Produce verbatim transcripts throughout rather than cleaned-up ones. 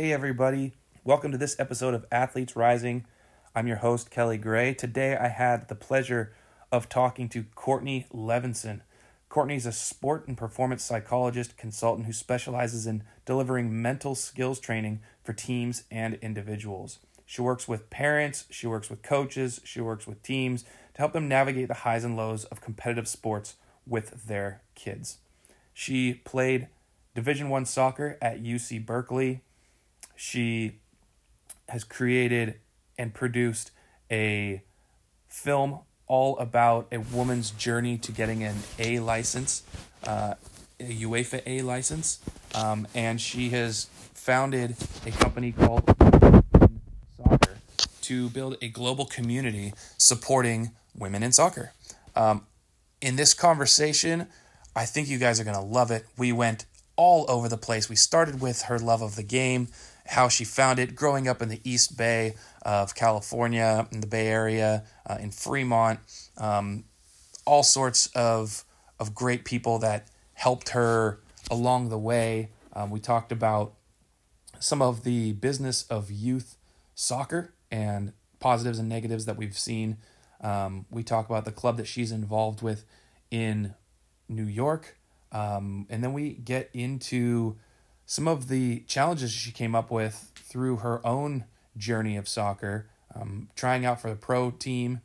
Hey everybody, welcome to this episode of Athletes Rising. I'm your host, Kelly Gray. Today I had the pleasure of talking to Courtney Levinson. Courtney's a sport and performance psychologist consultant who specializes in delivering mental skills training for teams and individuals. She works with parents, she works with coaches, she works with teams to help them navigate the highs and lows of competitive sports with their kids. She played Division One soccer at U C Berkeley. She has created and produced a film all about a woman's journey to getting an A license, uh, a UEFA A license, um, and she has founded a company called Women in Soccer to build a global community supporting women in soccer. Um, in this conversation, I think you guys are going to love it. We went all over the place. We started with her love of the game, how she found it growing up in the East Bay of California, in the Bay Area, uh, in Fremont, um, all sorts of of great people that helped her along the way. Um, we talked about some of the business of youth soccer and positives and negatives that we've seen. Um, we talk about the club that she's involved with in New York. Um, and then we get into some of the challenges she came up with through her own journey of soccer, um, trying out for the pro team,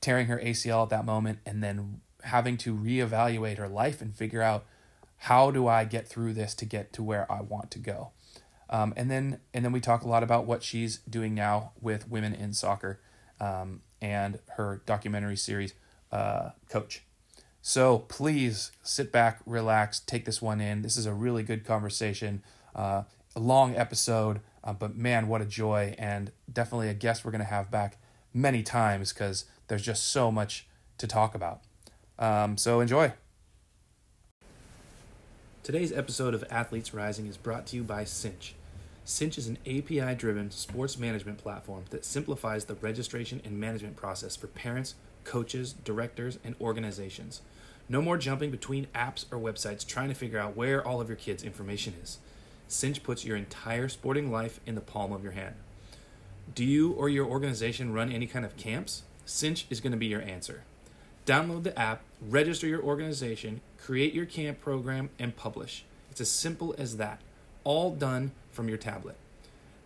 tearing her A C L at that moment, and then having to reevaluate her life and figure out, how do I get through this to get to where I want to go? Um, and then and then we talk a lot about what she's doing now with Women in Soccer um, and her documentary series, uh, Coach. So please sit back, relax, take this one in. This is a really good conversation, uh, a long episode, uh, but man, what a joy, and definitely a guest we're going to have back many times because there's just so much to talk about. Um, so enjoy. Today's episode of Athletes Rising is brought to you by Cinch. Cinch is an A P I-driven sports management platform that simplifies the registration and management process for parents, coaches, directors, and organizations. No more jumping between apps or websites trying to figure out where all of your kids' information is. Cinch puts your entire sporting life in the palm of your hand. Do you or your organization run any kind of camps? Cinch is going to be your answer. Download the app, register your organization, create your camp program, and publish. It's as simple as that, all done from your tablet.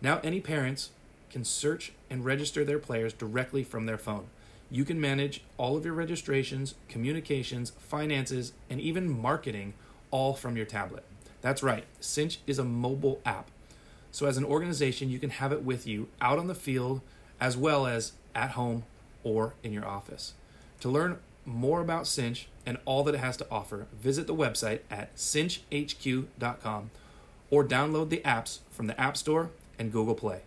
Now any parents can search and register their players directly from their phone. You can manage all of your registrations, communications, finances, and even marketing all from your tablet. That's right, Cinch is a mobile app. So as an organization, you can have it with you out on the field as well as at home or in your office. To learn more about Cinch and all that it has to offer, visit the website at cinch h q dot com or download the apps from the App Store and Google Play.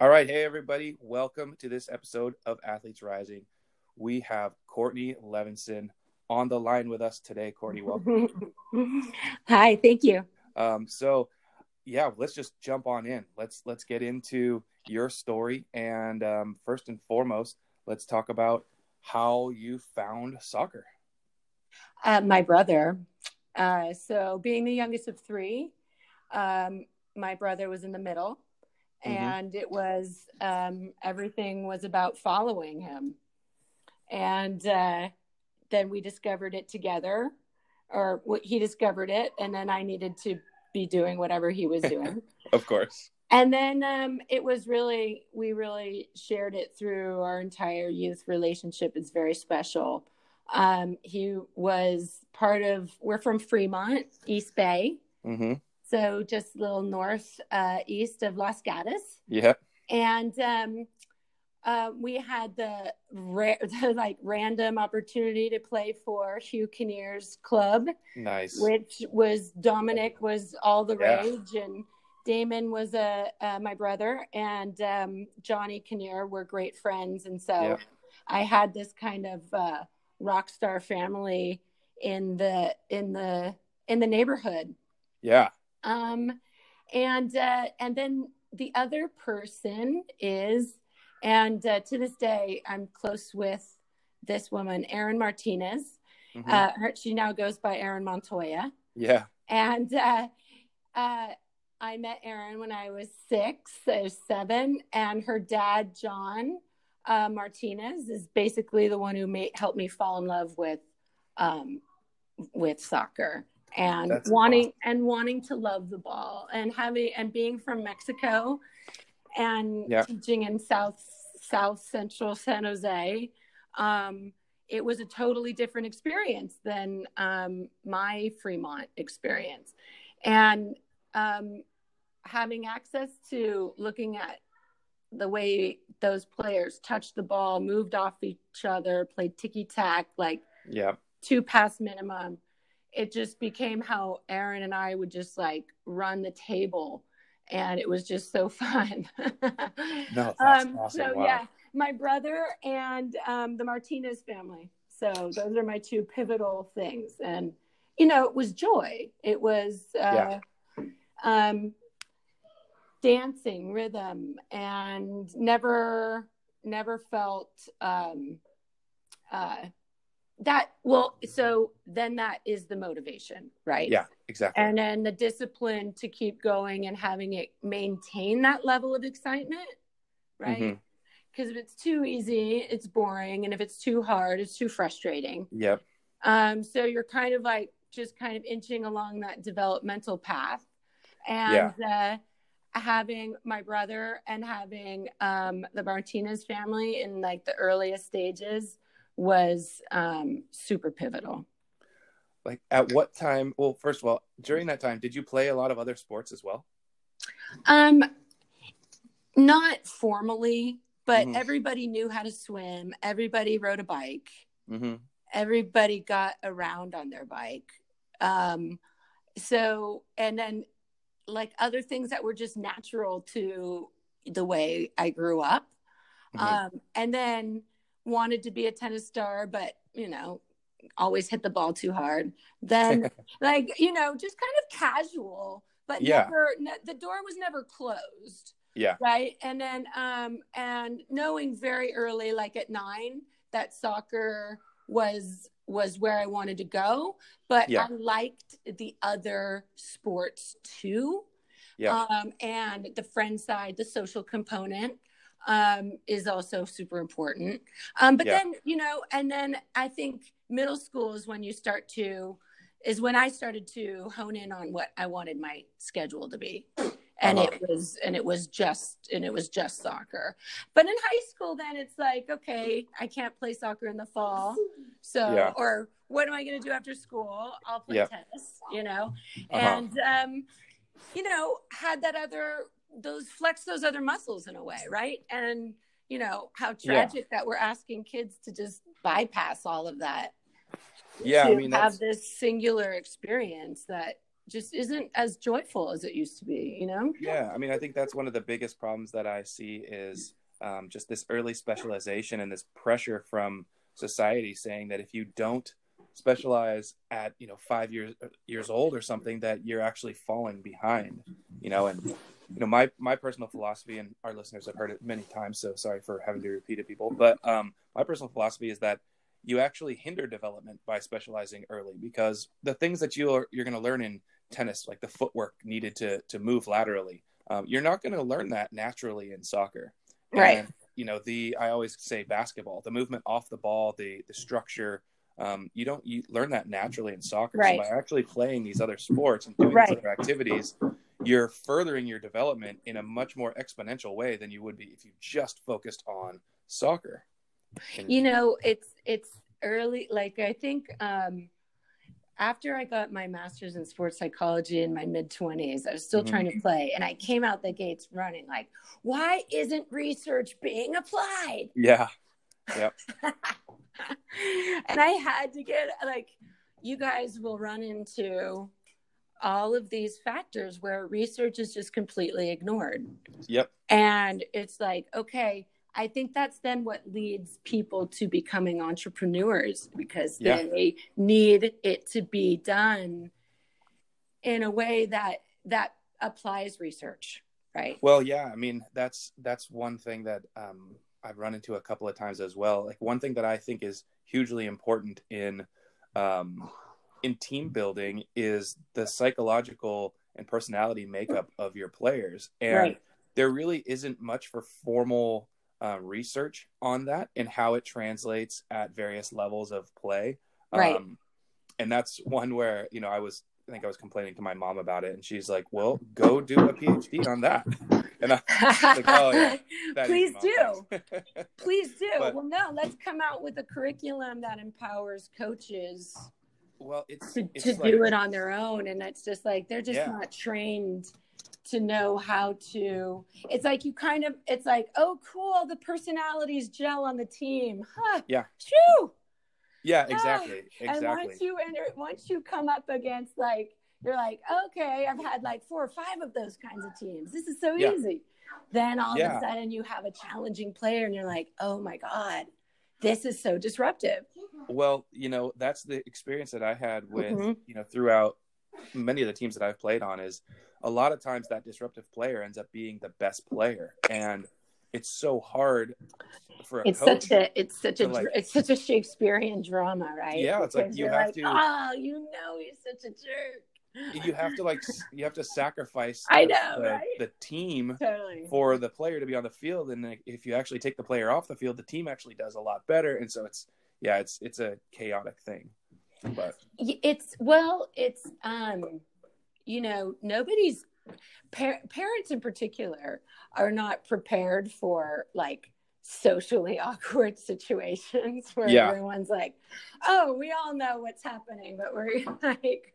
All right. Hey, everybody. Welcome to this episode of Athletes Rising. We have Courtney Levinson on the line with us today. Courtney, welcome. Hi. Thank you. Um, so, yeah, let's just jump on in. Let's let's get into your story. And um, first and foremost, let's talk about how you found soccer. Uh, my brother. Uh, so being the youngest of three, um, my brother was in the middle. And mm-hmm. it was, um, everything was about following him. And uh, then we discovered it together, or he discovered it. And then I needed to be doing whatever he was doing. Of course. And then um, it was really, we really shared it through our entire youth relationship. It's very special. Um, he was part of, we're from Fremont, East Bay. Mm-hmm. So just a little north uh, east of Los Gatos. Yeah. And um, uh, we had the, ra- the like random opportunity to play for Hugh Kinnear's club. Nice. Which was Dominic was all the yeah. rage, and Damon was a uh, my brother, and um, Johnny Kinnear were great friends, and so yeah. I had this kind of uh, rock star family in the in the in the neighborhood. Yeah. Um, and, uh, and then the other person is, and, uh, to this day, I'm close with this woman, Erin Martinez. Mm-hmm. Uh, her, she now goes by Erin Montoya. Yeah. And uh, uh, I met Erin when I was six or seven, and her dad, John uh, Martinez, is basically the one who made, helped me fall in love with um, with soccer and That's wanting awesome. and wanting to love the ball, and having and being from Mexico and yeah. teaching in South South Central San Jose. Um, it was a totally different experience than um, my Fremont experience, and um, having access to looking at the way those players touched the ball, moved off each other, played ticky-tack, like yeah. two pass minimum. It just became how Erin and I would just like run the table, and it was just so fun. No, that's um, awesome. So wow. yeah, my brother and um, the Martinez family. So those are my two pivotal things. And, you know, it was joy. It was uh, yeah. um, dancing, rhythm, and never, never felt um, uh, that. Well, so then that is the motivation, right? Yeah, exactly. And then the discipline to keep going and having it maintain that level of excitement, right? Mm-hmm. Because if it's too easy, it's boring. And if it's too hard, it's too frustrating. Yep. Um, so you're kind of like just kind of inching along that developmental path. And yeah. uh, having my brother and having um, the Martinez family in like the earliest stages was um, super pivotal. Like at what time? Well, first of all, during that time, did you play a lot of other sports as well? Um, not formally. But mm-hmm. everybody knew how to swim. Everybody rode a bike. Mm-hmm. Everybody got around on their bike. Um, so, and then like other things that were just natural to the way I grew up. Mm-hmm. Um, and then wanted to be a tennis star, but, you know, always hit the ball too hard. Then like, you know, just kind of casual, but yeah. never, no, the door was never closed. Yeah. Right. And then, um, and knowing very early, like at nine, that soccer was, was where I wanted to go, but yeah. I liked the other sports too. Yeah. Um, and the friend side, the social component, um, is also super important. Um, but yeah. then, you know, and then I think middle school is when you start to, is when I started to hone in on what I wanted my schedule to be. And it was, and it was just, and it was just soccer. But in high school, then it's like, okay, I can't play soccer in the fall. So, yeah. or what am I going to do after school? I'll play yeah. tennis, you know? Uh-huh. And, um, you know, had that other, those flex those other muscles in a way. Right. And, you know, how tragic yeah. that we're asking kids to just bypass all of that. Yeah. To I mean, have that's... this singular experience that just isn't as joyful as it used to be, you know? Yeah, I mean, I think that's one of the biggest problems that I see is um, just this early specialization and this pressure from society saying that if you don't specialize at, you know, five years years old or something, that you're actually falling behind, you know? And, you know, my, my personal philosophy, and our listeners have heard it many times, so sorry for having to repeat it, people, but um, my personal philosophy is that you actually hinder development by specializing early, because the things that you are, you're going to learn in tennis, like the footwork needed to to move laterally, um, you're not going to learn that naturally in soccer. Right. And, you know, the, I always say basketball, the movement off the ball, the the structure, um, you don't you learn that naturally in soccer. Right. So by actually playing these other sports and doing right. these other activities, you're furthering your development in a much more exponential way than you would be if you just focused on soccer. You know, it's it's early, like I think um, after I got my master's in sports psychology in my mid twenties, I was still mm-hmm. trying to play, and I came out the gates running like, why isn't research being applied? Yeah. Yep. And I had to get like, you guys will run into all of these factors where research is just completely ignored. Yep. And it's like, okay, I think that's then what leads people to becoming entrepreneurs, because yeah. they need it to be done in a way that that applies research, right? Well, yeah, I mean, that's that's one thing that um, I've run into a couple of times as well. Like one thing that I think is hugely important in um, in team building is the psychological and personality makeup of your players. And right. there really isn't much for formal uh, research on that and how it translates at various levels of play. Right. Um, and that's one where, you know, I was, I think I was complaining to my mom about it, and she's like, well, go do a PhD on that. And I like, oh, yeah, that please do. Please do. But, well, no, let's come out with a curriculum that empowers coaches well, it's, to, it's to like, do it on their own. And it's just like, they're just yeah. not trained to know how to, it's like, you kind of, it's like, oh, cool. The personalities gel on the team. Huh? Yeah. Shoo! Yeah, exactly. Exactly. And once you enter, once you come up against like, you're like, okay, I've had like four or five of those kinds of teams. This is so yeah. easy. Then all yeah. of a sudden you have a challenging player and you're like, oh my God, this is so disruptive. Well, you know, that's the experience that I had with, mm-hmm. you know, throughout many of the teams that I've played on is a lot of times that disruptive player ends up being the best player. And it's so hard for a it's coach. Such a, it's such a, like, it's such a Shakespearean drama, right? Yeah. It's because like, you have like, to, oh, you know, he's such a jerk. You have to like, you have to sacrifice I the, know, the, right? the team totally. For the player to be on the field. And if you actually take the player off the field, the team actually does a lot better. And so it's, yeah, it's, it's a chaotic thing, but it's, well, it's, um, you know, nobody's, Par- parents in particular are not prepared for like socially awkward situations where yeah. everyone's like, oh, we all know what's happening, but we're like,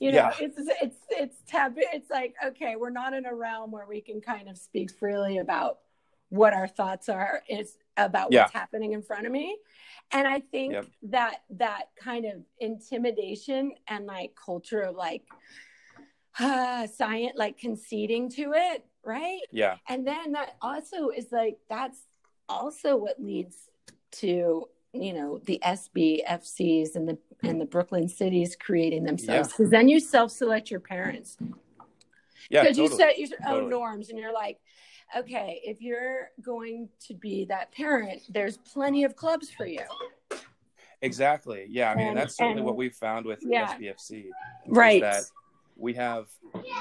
you know, yeah. it's, it's, it's taboo. It's like, okay, we're not in a realm where we can kind of speak freely about what our thoughts are. It's about yeah. what's happening in front of me. And I think yep. that, that kind of intimidation and like culture of like, Uh, science, like conceding to it, right? Yeah. And then that also is like, that's also what leads to, you know, the S B F Cs and the and the Brooklyn cities creating themselves. Because yeah. then you self-select your parents. Yeah, because totally. You set your totally. own norms and you're like, okay, if you're going to be that parent, there's plenty of clubs for you. Exactly. Yeah. I mean, and, that's certainly and, what we've found with yeah. S B F C. Right. We have,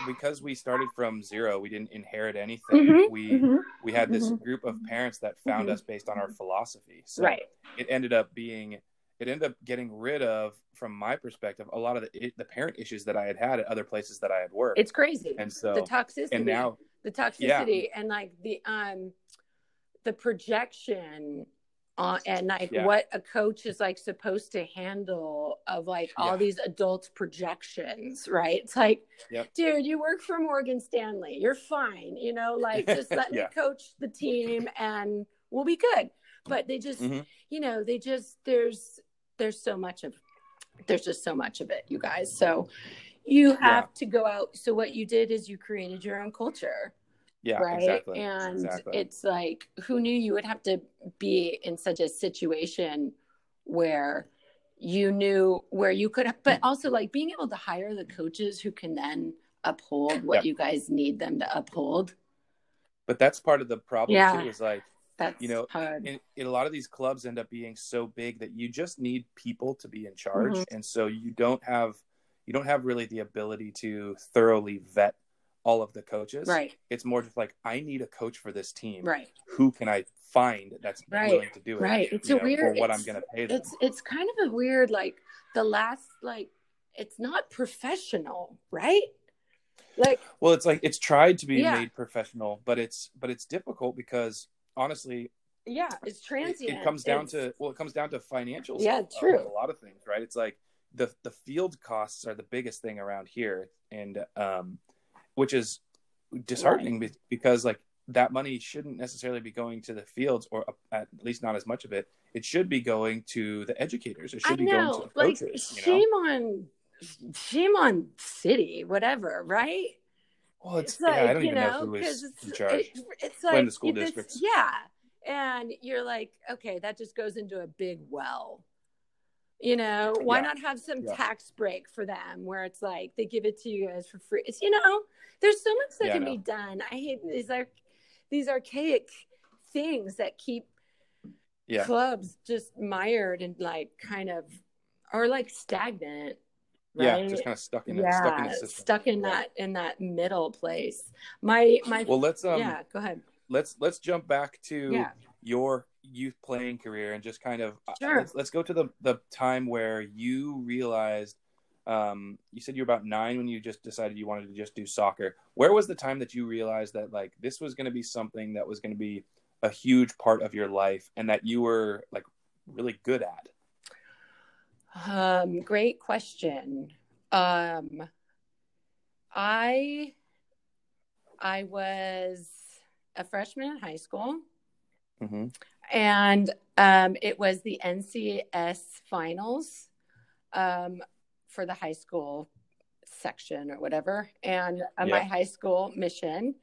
because we started from zero, we didn't inherit anything. Mm-hmm, we mm-hmm, we had this mm-hmm, group of parents that found mm-hmm, us based on our philosophy. So right. it ended up being, it ended up getting rid of, from my perspective, a lot of the the parent issues that I had had at other places that I had worked. It's crazy. And so the toxicity, and now, the toxicity, yeah. and like the um, the projection. Uh, and like yeah. what a coach is like supposed to handle of like all yeah. these adult projections, right? It's like, yep. dude, you work for Morgan Stanley. You're fine. You know, like just let yeah. me coach the team and we'll be good. But they just, mm-hmm. you know, they just, there's, there's so much of, there's just so much of it, you guys. So you have yeah. to go out. So what you did is you created your own culture. Yeah, right. Exactly. And exactly. it's like, who knew you would have to be in such a situation where you knew where you could, but also like being able to hire the coaches who can then uphold what yeah. you guys need them to uphold. But that's part of the problem yeah. too, is like, that's you know, hard. In, in a lot of these clubs end up being so big that you just need people to be in charge. Mm-hmm. And so you don't have, you don't have really the ability to thoroughly vet all of the coaches. Right. It's more just like, I need a coach for this team. Right. Who can I find that's right. willing to do it? Right. It's a know, weird for what I'm gonna pay them. It's it's kind of a weird like the last like it's not professional, right? Like well it's like it's tried to be yeah. made professional, but it's but it's difficult because honestly yeah, it's transient. It, it comes down it's, to well it comes down to financials. Yeah, true. A lot of things, right? It's like the the field costs are the biggest thing around here and um which is disheartening right. because like that money shouldn't necessarily be going to the fields or at least not as much of it. It should be going to the educators. It should I be know. Going to the like, coaches. Shame you know? on, shame on city, whatever. Right. Well, it's, it's like, yeah, I don't even know, know who is it's, in charge. It, it's like, when the school districts. Yeah. And you're like, okay, that just goes into a big well. You know, why yeah. not have some yeah. tax break for them where it's like they give it to you guys for free? It's, you know, there's so much that yeah, can no. be done. I hate these are these archaic things that keep yeah. clubs just mired in like kind of are like stagnant, right? Yeah, just kind of stuck in, yeah, it, stuck in the system. Stuck in yeah. that in that middle place. My my Well, let's um, yeah, go ahead. Let's let's jump back to yeah. your youth playing career and just kind of sure. let's, let's go to the the time where you realized, um, you said you were about nine when you just decided you wanted to just do soccer. Where was the time that you realized that like this was going to be something that was going to be a huge part of your life and that you were like really good at? Um, great question. Um, I, I was a freshman in high school, mm-hmm. and, um, it was the N C S finals, um, for the high school section or whatever. And uh, yeah. my high school mission.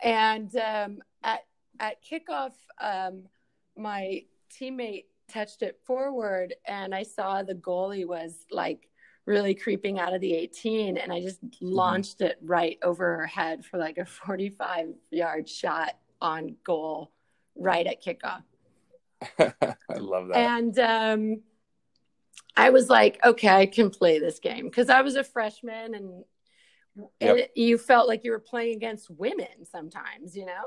And, um, at, at kickoff, um, my teammate touched it forward and I saw the goalie was like really creeping out of the eighteen and I just launched it right over her head for like a forty-five yard shot on goal right at kickoff. I love that. And um, I was like, okay, I can play this game because I was a freshman and yep. it, you felt like you were playing against women sometimes, you know?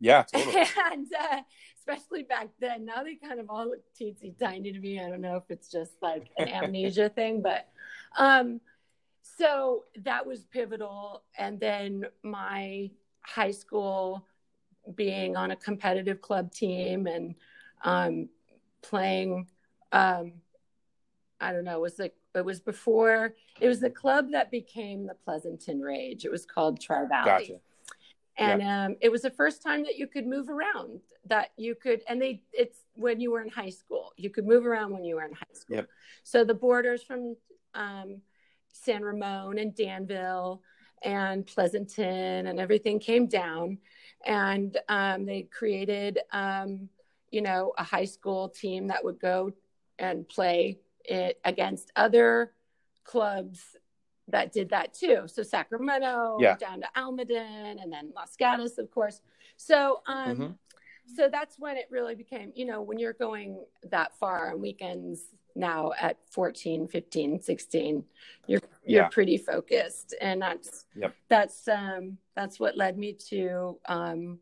Yeah, totally. And uh, especially back then. Now they kind of all look teensy tiny to me. I don't know if it's just like an amnesia thing, but um, so that was pivotal. And then my high school being on a competitive club team and um, playing, um, I don't know, it was like it was before it was the club that became the Pleasanton Rage. It was called Tri-Valley. Gotcha. And yep. um, it was the first time that you could move around, that you could, and they, it's when you were in high school, you could move around when you were in high school. Yep. So the borders from um, San Ramon and Danville and Pleasanton and everything came down and um, they created, um, you know, a high school team that would go and play it against other clubs that did that too. So Sacramento yeah. down to Almaden and then Los Gatos, of course. So, um, mm-hmm. so that's when it really became, you know, when you're going that far on weekends now at fourteen, fifteen, sixteen, you're, yeah. you're pretty focused. And that's, yep. that's, um, that's what led me to, um,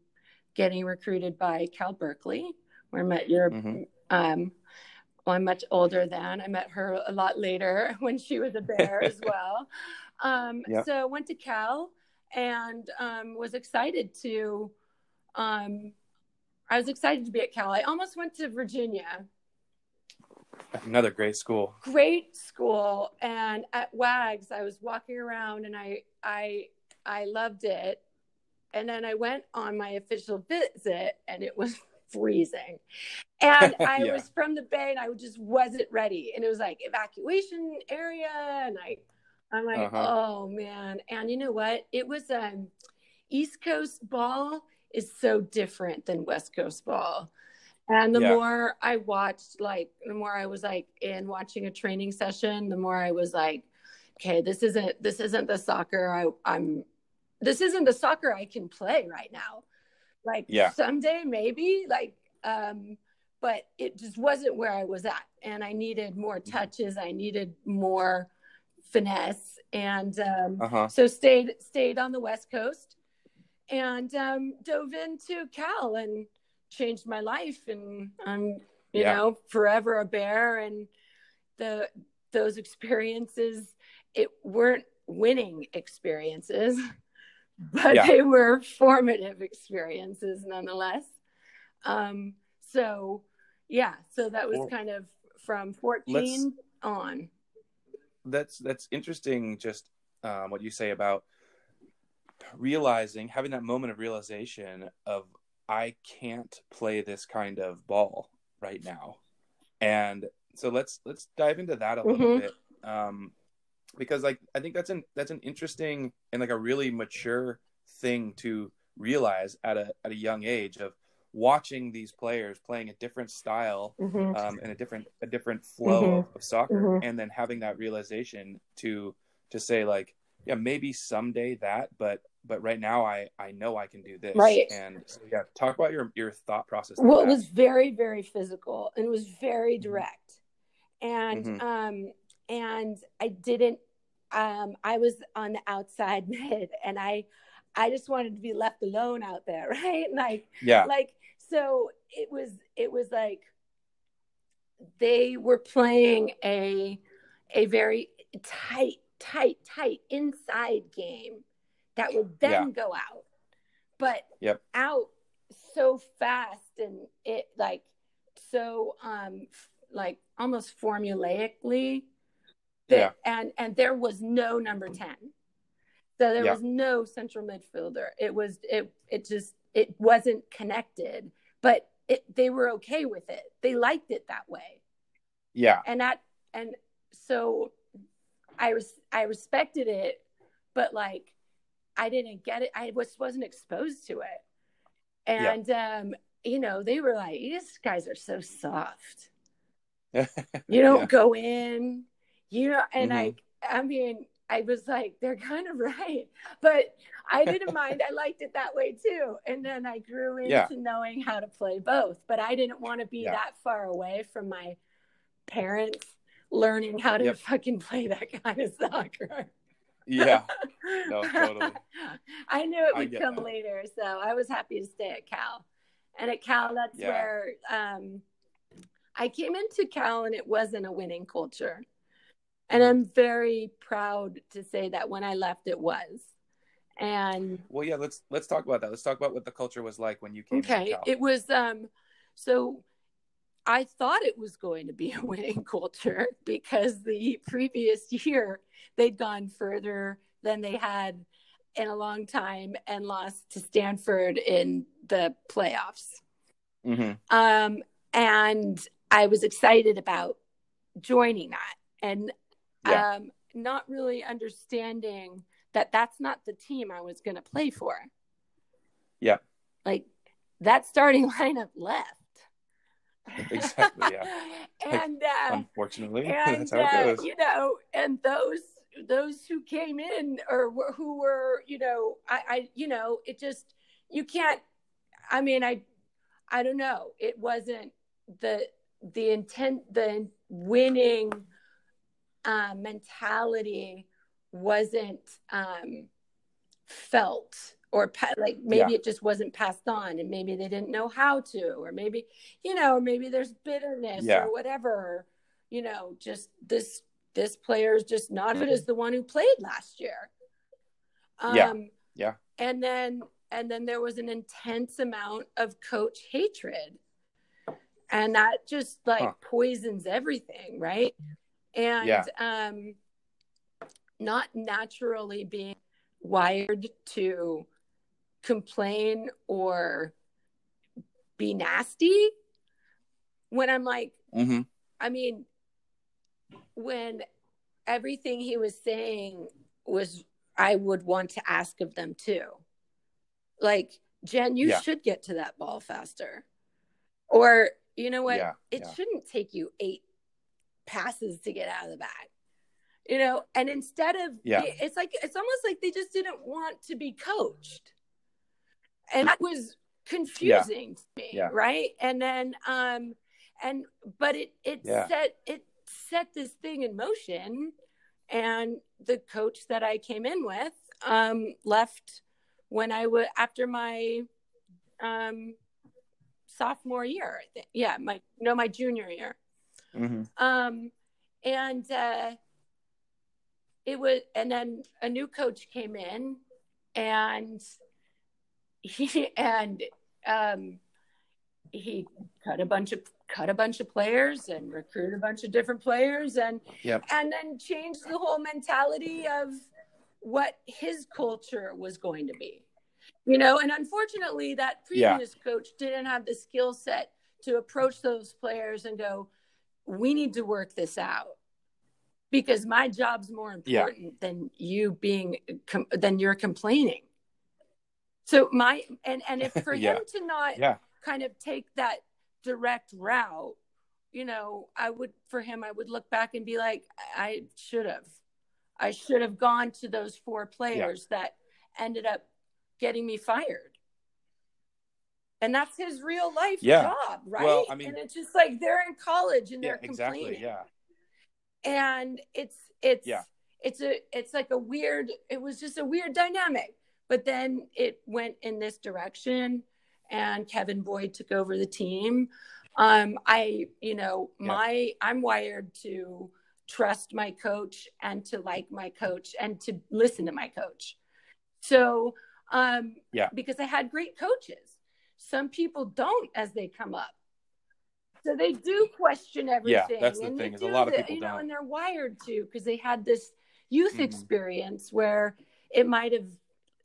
getting recruited by Cal Berkeley, where I met your, mm-hmm. um, well, I'm much older than. I met her a lot later when she was a Bear as well. Um, yep. So I went to Cal and um, was excited to, um, I was excited to be at Cal. I almost went to Virginia. Another great school. Great school. And at WAGS, I was walking around and I, I, I loved it. And then I went on my official visit and it was freezing. And I yeah. was from the Bay and I just wasn't ready. And it was like evacuation area. And I, I'm like, uh-huh. oh man. And you know what? It was um, East Coast ball is so different than West Coast ball. And the yeah. more I watched, like the more I was like in watching a training session, the more I was like, okay, this isn't, this isn't the soccer I, I'm, this isn't the soccer I can play right now. Like yeah. someday maybe like, um, but it just wasn't where I was at. And I needed more touches. I needed more finesse. And um, uh-huh. so stayed, stayed on the West Coast and um, dove into Cal and changed my life. And I'm, um, you yeah. know, forever a Bear. And the, those experiences, it weren't winning experiences, but yeah. they were formative experiences nonetheless. Um, so yeah, so that was well, kind of from fourteen on. That's, that's interesting. Just, um, what you say about realizing, having that moment of realization of, I can't play this kind of ball right now. And so let's, let's dive into that a mm-hmm. little bit. Um, because like, I think that's an, that's an interesting and like a really mature thing to realize at a, at a young age of watching these players playing a different style mm-hmm. um, and a different, a different flow mm-hmm. of, of soccer. Mm-hmm. And then having that realization to, to say like, yeah, maybe someday that, but, but right now I, I know I can do this. Right. And so yeah, talk about your, your thought process. Well, it was very, very physical and it was very direct. And, mm-hmm. um, and I didn't, um, I was on the outside mid, and I, I just wanted to be left alone out there. Right. Like, yeah. like, so it was, it was like, they were playing a, a very tight, tight, tight inside game that would then yeah. go out, but yep. out so fast. And it like, so, um, like almost formulaically that, yeah. and, and there was no number ten. So there yeah. was no central midfielder. It was, it, it just, it wasn't connected, but it, they were okay with it. They liked it that way. Yeah. And that, and so I was, res- I respected it, but like, I didn't get it. I was, wasn't exposed to it. And, yeah. um, you know, they were like, these guys are so soft. You don't yeah. go in, you know, and mm-hmm. I, I mean, I was like, they're kind of right, but I didn't mind. I liked it that way too. And then I grew into yeah. knowing how to play both, but I didn't want to be yeah. that far away from my parents learning how to yep. fucking play that kind of soccer. Yeah, no, totally. I knew it would come that. later. So I was happy to stay at Cal. And at Cal, that's yeah. where um, I came into Cal, and it wasn't a winning culture. And I'm very proud to say that when I left, it was. And well, yeah, let's let's talk about that. Let's talk about what the culture was like when you came. Okay, Cal. It was. Um, so I thought it was going to be a winning culture because the previous year they'd gone further than they had in a long time and lost to Stanford in the playoffs. Mm-hmm. Um, and I was excited about joining that, and yeah. um, not really understanding that that's not the team I was going to play for. Yeah. Like that starting lineup left. Exactly. Yeah. and uh, unfortunately, and, that's how it goes. Uh, you know, and those, those who came in or wh- who were, you know, I, I, you know, it just, you can't, I mean, I, I don't know. It wasn't the, the intent, the winning Uh, mentality wasn't um, felt or pa- like maybe yeah. it just wasn't passed on, and maybe they didn't know how to, or maybe, you know, maybe there's bitterness yeah. or whatever, you know, just this, this player is just not mm-hmm. as the one who played last year. Um, yeah. Yeah. And then, and then there was an intense amount of coach hatred, and that just like huh. poisons everything. Right. And yeah. um, not naturally being wired to complain or be nasty when I'm like, mm-hmm. I mean, when everything he was saying was, I would want to ask of them too. Like, Jen, you yeah. should get to that ball faster. Or, you know what? Yeah. It yeah. shouldn't take you eight passes to get out of the bag, you know. And instead of yeah. it's like, it's almost like they just didn't want to be coached, and that was confusing yeah. to me yeah. right. And then um and but it it yeah. set it set this thing in motion, and the coach that I came in with um left when I was after my um sophomore year I think. yeah my no my junior year. Mm-hmm. Um, and, uh, it was, and then a new coach came in, and he, and, um, he cut a bunch of, cut a bunch of players and recruited a bunch of different players, and, yep. and then changed the whole mentality of what his culture was going to be, you know? And unfortunately that previous yeah. coach didn't have the skill set to approach those players and go, we need to work this out, because my job's more important yeah. than you being, com- than you're complaining. So my, and, and if for yeah. him to not yeah. kind of take that direct route, you know, I would, for him, I would look back and be like, I should have, I should have gone to those four players yeah. that ended up getting me fired. And that's his real life yeah. job, right? Well, I mean, and it's just like they're in college and they're yeah, complaining. Exactly, yeah. And it's, it's, yeah. it's a, it's like a weird, it was just a weird dynamic, but then it went in this direction and Kevin Boyd took over the team. Um, I, you know, my, yeah. I'm wired to trust my coach and to like my coach and to listen to my coach. So, um, yeah, because I had great coaches. Some people don't as they come up. So they do question everything. Yeah, that's the and thing is a lot of people the, you know, don't. And they're wired to, because they had this youth mm-hmm. experience where it might have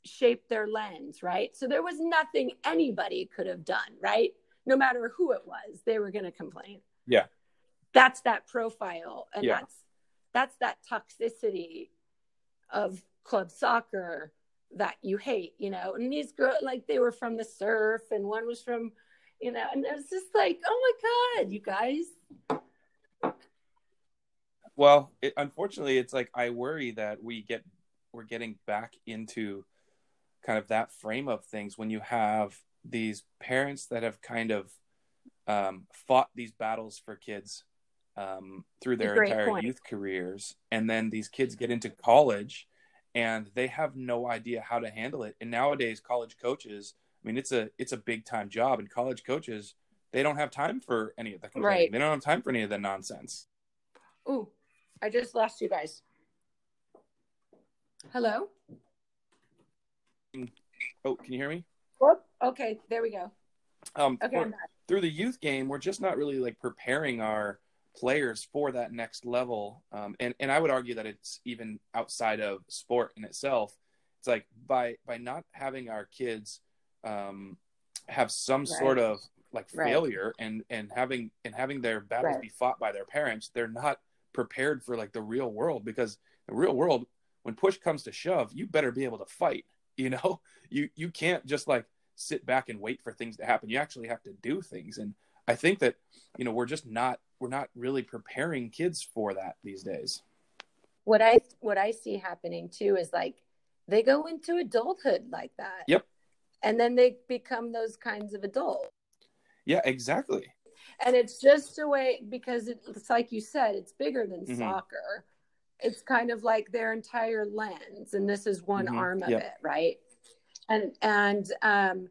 shaped their lens, right? So there was nothing anybody could have done, right? No matter who it was, they were going to complain. Yeah. That's that profile. And yeah. that's that's that toxicity of club soccer that you hate, you know? And these girls, like, they were from the surf and one was from... You know, and it was just like, oh my God, you guys. Well, it, unfortunately, it's like, I worry that we get, we're getting back into kind of that frame of things when you have these parents that have kind of um, fought these battles for kids um, through their entire point. youth careers. And then these kids get into college and they have no idea how to handle it. And nowadays, college coaches, I mean, it's a it's a big time job, and college coaches, they don't have time for any of the complaining. Right. They don't have time for any of the nonsense. Ooh, I just lost you guys. Hello? Oh, can you hear me? Whoop. Okay, there we go. Um, okay, for, I'm back. Through the youth game, we're just not really like preparing our players for that next level, um, and and I would argue that it's even outside of sport in itself. It's like by by not having our kids um have some right. sort of like right. failure and and having and having their battles right. be fought by their parents, they're not prepared for like the real world, because the real world, when push comes to shove, you better be able to fight. You know, you you can't just like sit back and wait for things to happen. You actually have to do things. And I think that, you know, we're just not we're not really preparing kids for that these days. What I what I see happening too is like they go into adulthood like that. Yep. And then they become those kinds of adults. Yeah, exactly. And it's just a way, because it's like you said, it's bigger than mm-hmm. soccer. It's kind of like their entire lens, and this is one mm-hmm. arm of yep. it, right? And and um,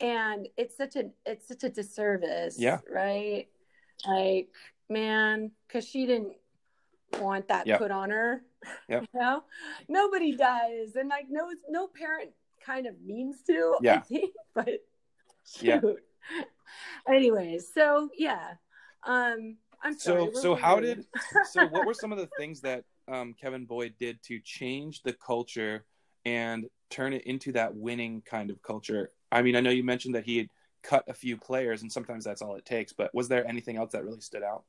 and it's such a it's such a disservice, yeah. right? Like, man, because she didn't want that yep. put on her. Yep. You know, nobody does, and like no no parent. kind of means to, yeah. I think, but shoot. Yeah. Anyways, so yeah. Um, I'm sorry. So, so how did, so what were some of the things that um, Kevin Boyd did to change the culture and turn it into that winning kind of culture? I mean, I know you mentioned that he had cut a few players, and sometimes that's all it takes, but was there anything else that really stood out?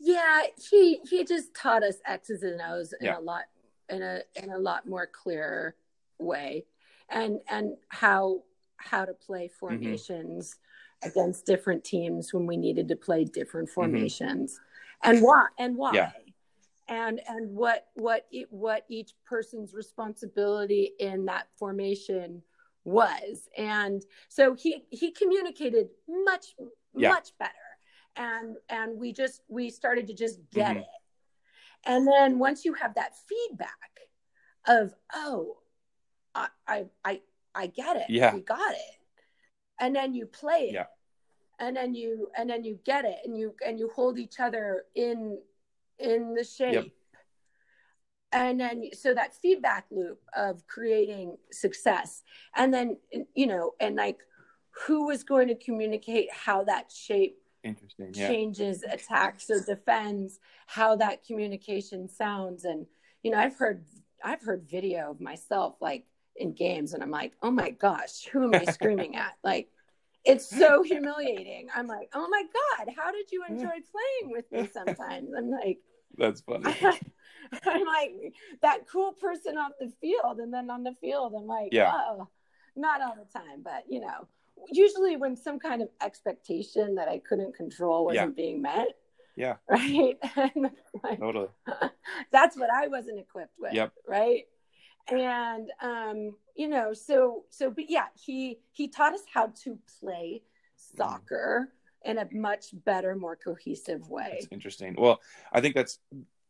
Yeah, he, he just taught us X's and O's in yeah. a lot, in a, in a lot more clearer way, and and how how to play formations mm-hmm. against different teams when we needed to play different formations, mm-hmm. and why and why yeah. and and what what it, what each person's responsibility in that formation was. And so he he communicated much yeah. much better, and and we just we started to just get mm-hmm. it. And then once you have that feedback of, oh, I, I, I get it. Yeah. We got it. And then you play it yeah. and then you, and then you get it, and you, and you hold each other in, in the shape. Yep. And then, so that feedback loop of creating success, and then, you know, and like who was going to communicate how that shape Interesting, yeah. changes, attacks or defends, how that communication sounds. And, you know, I've heard, I've heard video of myself, like, in games, and I'm like, oh my gosh, who am I screaming at? Like, it's so humiliating. I'm like, oh my God, how did you enjoy playing with me sometimes? I'm like, that's funny. I, I'm like that cool person off the field, and then on the field I'm like, yeah. oh, not all the time, but you know, usually when some kind of expectation that I couldn't control wasn't yeah. being met. Yeah. Right. Like, totally. That's what I wasn't equipped with. Yep. Right. And, um, you know, so, so, but yeah, he, he taught us how to play soccer in a much better, more cohesive way. That's interesting. Well, I think that's,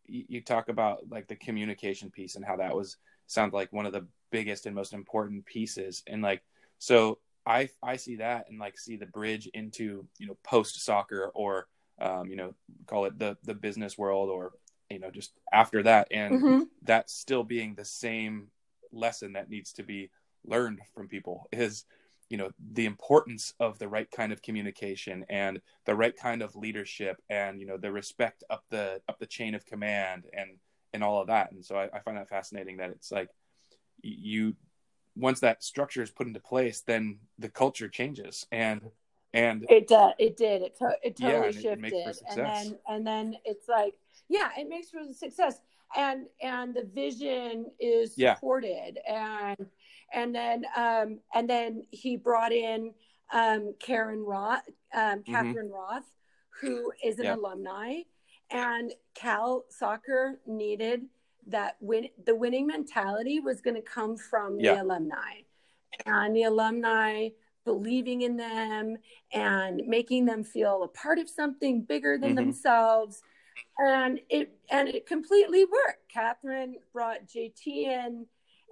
you talk about like the communication piece and how that was, sounds like one of the biggest and most important pieces. And like, so I, I see that and like see the bridge into, you know, post soccer or, um, you know, call it the, the business world or, you know, just after that. And mm-hmm. that still being the same lesson that needs to be learned from people is, you know, the importance of the right kind of communication and the right kind of leadership and, you know, the respect up the, up the chain of command and, and all of that. And so I, I find that fascinating that it's like you, once that structure is put into place, then the culture changes and, and it, uh, it did, it, to- it totally yeah, and shifted. It makes for success. And then, and then it's like, yeah, it makes for the success and, and the vision is yeah. supported and, And then, um, and then he brought in um, Karen Roth, um, Catherine mm-hmm. Roth, who is an yeah. alumni, and Cal Soccer needed that win. The winning mentality was going to come from yeah. the alumni, and the alumni believing in them and making them feel a part of something bigger than mm-hmm. themselves, and it and it completely worked. Catherine brought J T in.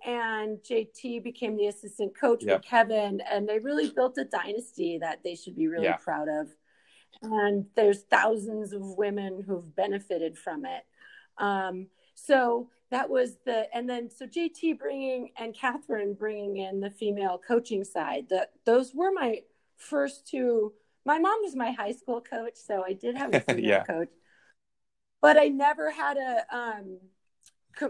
And J T became the assistant coach yep. with Kevin, and they really built a dynasty that they should be really yeah. proud of. And there's thousands of women who've benefited from it. Um, so that was the, and then so J T bringing and Catherine bringing in the female coaching side. That those were my first two. My mom was my high school coach, so I did have a female yeah. coach, but I never had a. Um,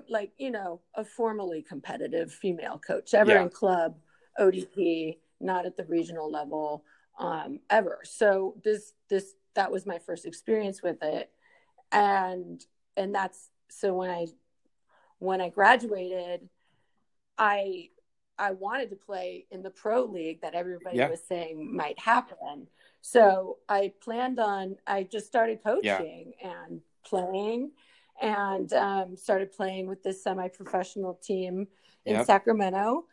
like, you know, a formally competitive female coach ever yeah. in club, O D P, not at the regional level, um, ever. So this, this, that was my first experience with it. And, and that's, so when I, when I graduated, I, I wanted to play in the pro league that everybody yeah. was saying might happen. So I planned on, I just started coaching yeah. and playing and um, started playing with this semi-professional team in yep. Sacramento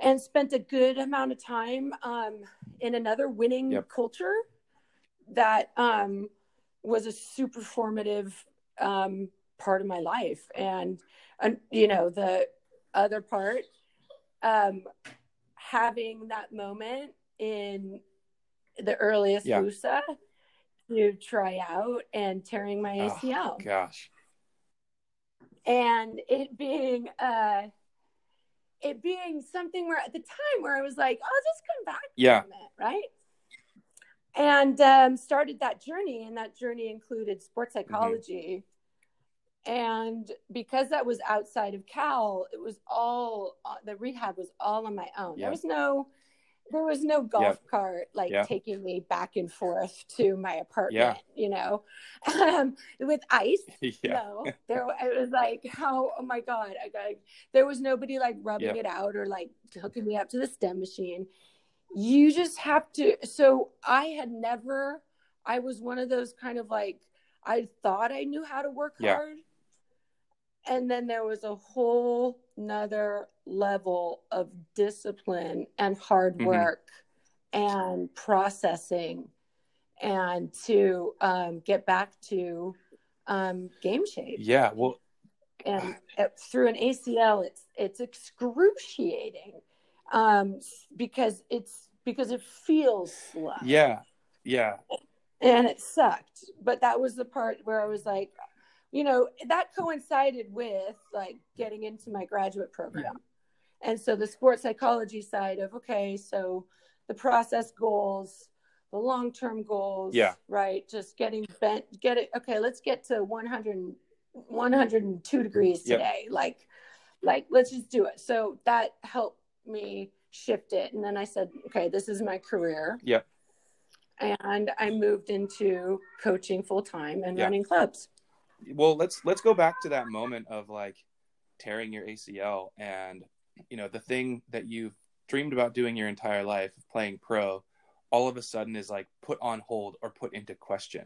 and spent a good amount of time um, in another winning yep. culture that um, was a super formative um, part of my life. And, and, you know, the other part, um, having that moment in the earliest yeah. U S A to try out and tearing my A C L. Oh, gosh. And it being uh, it being something where at the time where I was like, I'll just come back yeah. from it, right? And um, started that journey, and that journey included sports psychology. Mm-hmm. And because that was outside of Cal, it was all, the rehab was all on my own. Yeah. There was no, there was no golf yep. cart, like yep. taking me back and forth to my apartment, yeah. you know, um, with ice. Yeah. No, there it was like, how, oh my God, I got, there was nobody like rubbing yep. it out or like hooking me up to the STEM machine. You just have to. So I had never, I was one of those kind of like, I thought I knew how to work yeah. hard. And then there was a whole nother level of discipline and hard work mm-hmm. and processing and to um, get back to um, game shape. Yeah. Well, and it, through an A C L, it's, it's excruciating um, because it's, because it feels slow. Yeah. Yeah. And it sucked, but that was the part where I was like, you know, that coincided with like getting into my graduate program. Yeah. And so the sports psychology side of, okay, so the process goals, the long-term goals, yeah. right? Just getting bent, get it. Okay. Let's get to one hundred, one hundred two degrees today. Yep. Like, like, let's just do it. So that helped me shift it. And then I said, okay, this is my career. Yep. And I moved into coaching full-time and yep. running clubs. Well, let's let's go back to that moment of like tearing your A C L and, you know, the thing that you've dreamed about doing your entire life, playing pro, all of a sudden is like put on hold or put into question.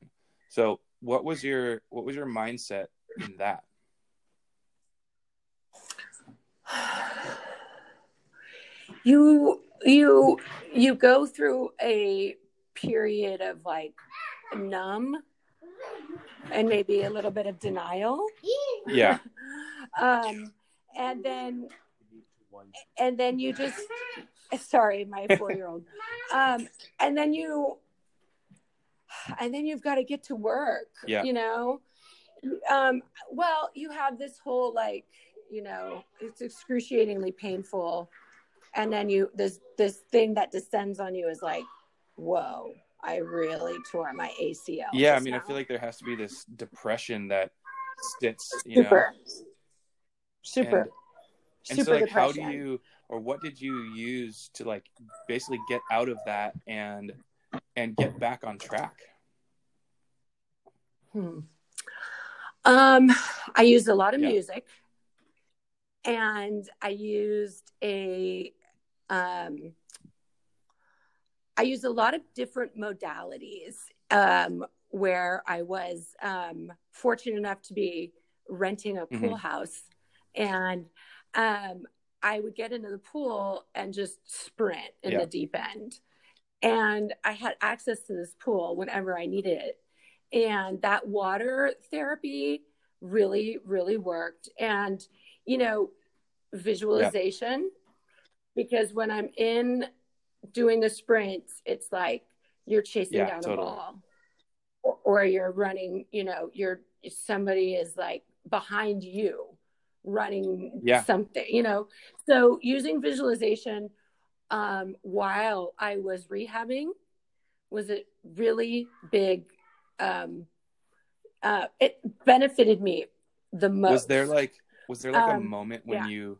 So what was your what was your mindset in that? You you you go through a period of like numb and maybe a little bit of denial. Yeah. um, and then, and then you just, sorry, my four-year-old. Um, and then you, and then you've got to get to work, yeah. you know? Um, well, you have this whole, like, you know, it's excruciatingly painful. And then you, this, this thing that descends on you is like, whoa, I really tore my A C L. Yeah. I mean, now. I feel like there has to be this depression that sits, you super. know, super, and, and super so like, depression. How do you, or what did you use to like basically get out of that and, and get back on track? Hmm. Um, I used a lot of yeah. music, and I used a, um, I used a lot of different modalities, um, where I was, um, fortunate enough to be renting a pool mm-hmm. house, and, um, I would get into the pool and just sprint in yeah. the deep end. And I had access to this pool whenever I needed it. And that water therapy really, really worked. And, you know, visualization, yeah. because when I'm in doing the sprints, it's like you're chasing yeah, down totally. a ball, or, or you're running, you know, you're somebody is like behind you running yeah. something, you know. So using visualization um, while I was rehabbing was a really big um uh it benefited me the most. Was there like was there like um, a moment when yeah. you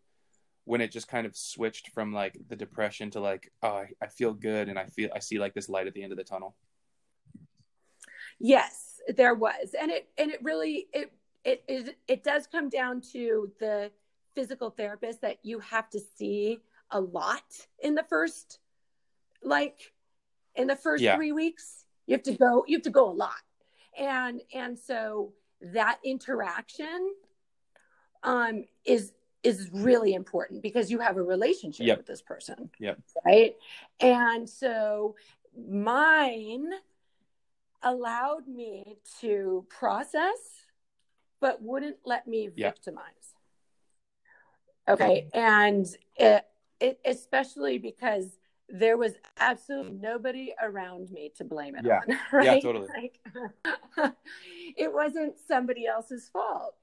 when it just kind of switched from like the depression to like, oh, I, I feel good and I feel I see like this light at the end of the tunnel? Yes, there was. And it and it really it it it, it does come down to the physical therapist that you have to see a lot in the first like in the first yeah. three weeks. You have to go, you have to go a lot. And, and so that interaction, um, is, is really important because you have a relationship yep. with this person. Yep. Right. And so mine allowed me to process, but wouldn't let me yep. victimize. Okay. And it, it, especially because there was absolutely nobody around me to blame it yeah. on, right? Yeah, totally. Like, it wasn't somebody else's fault.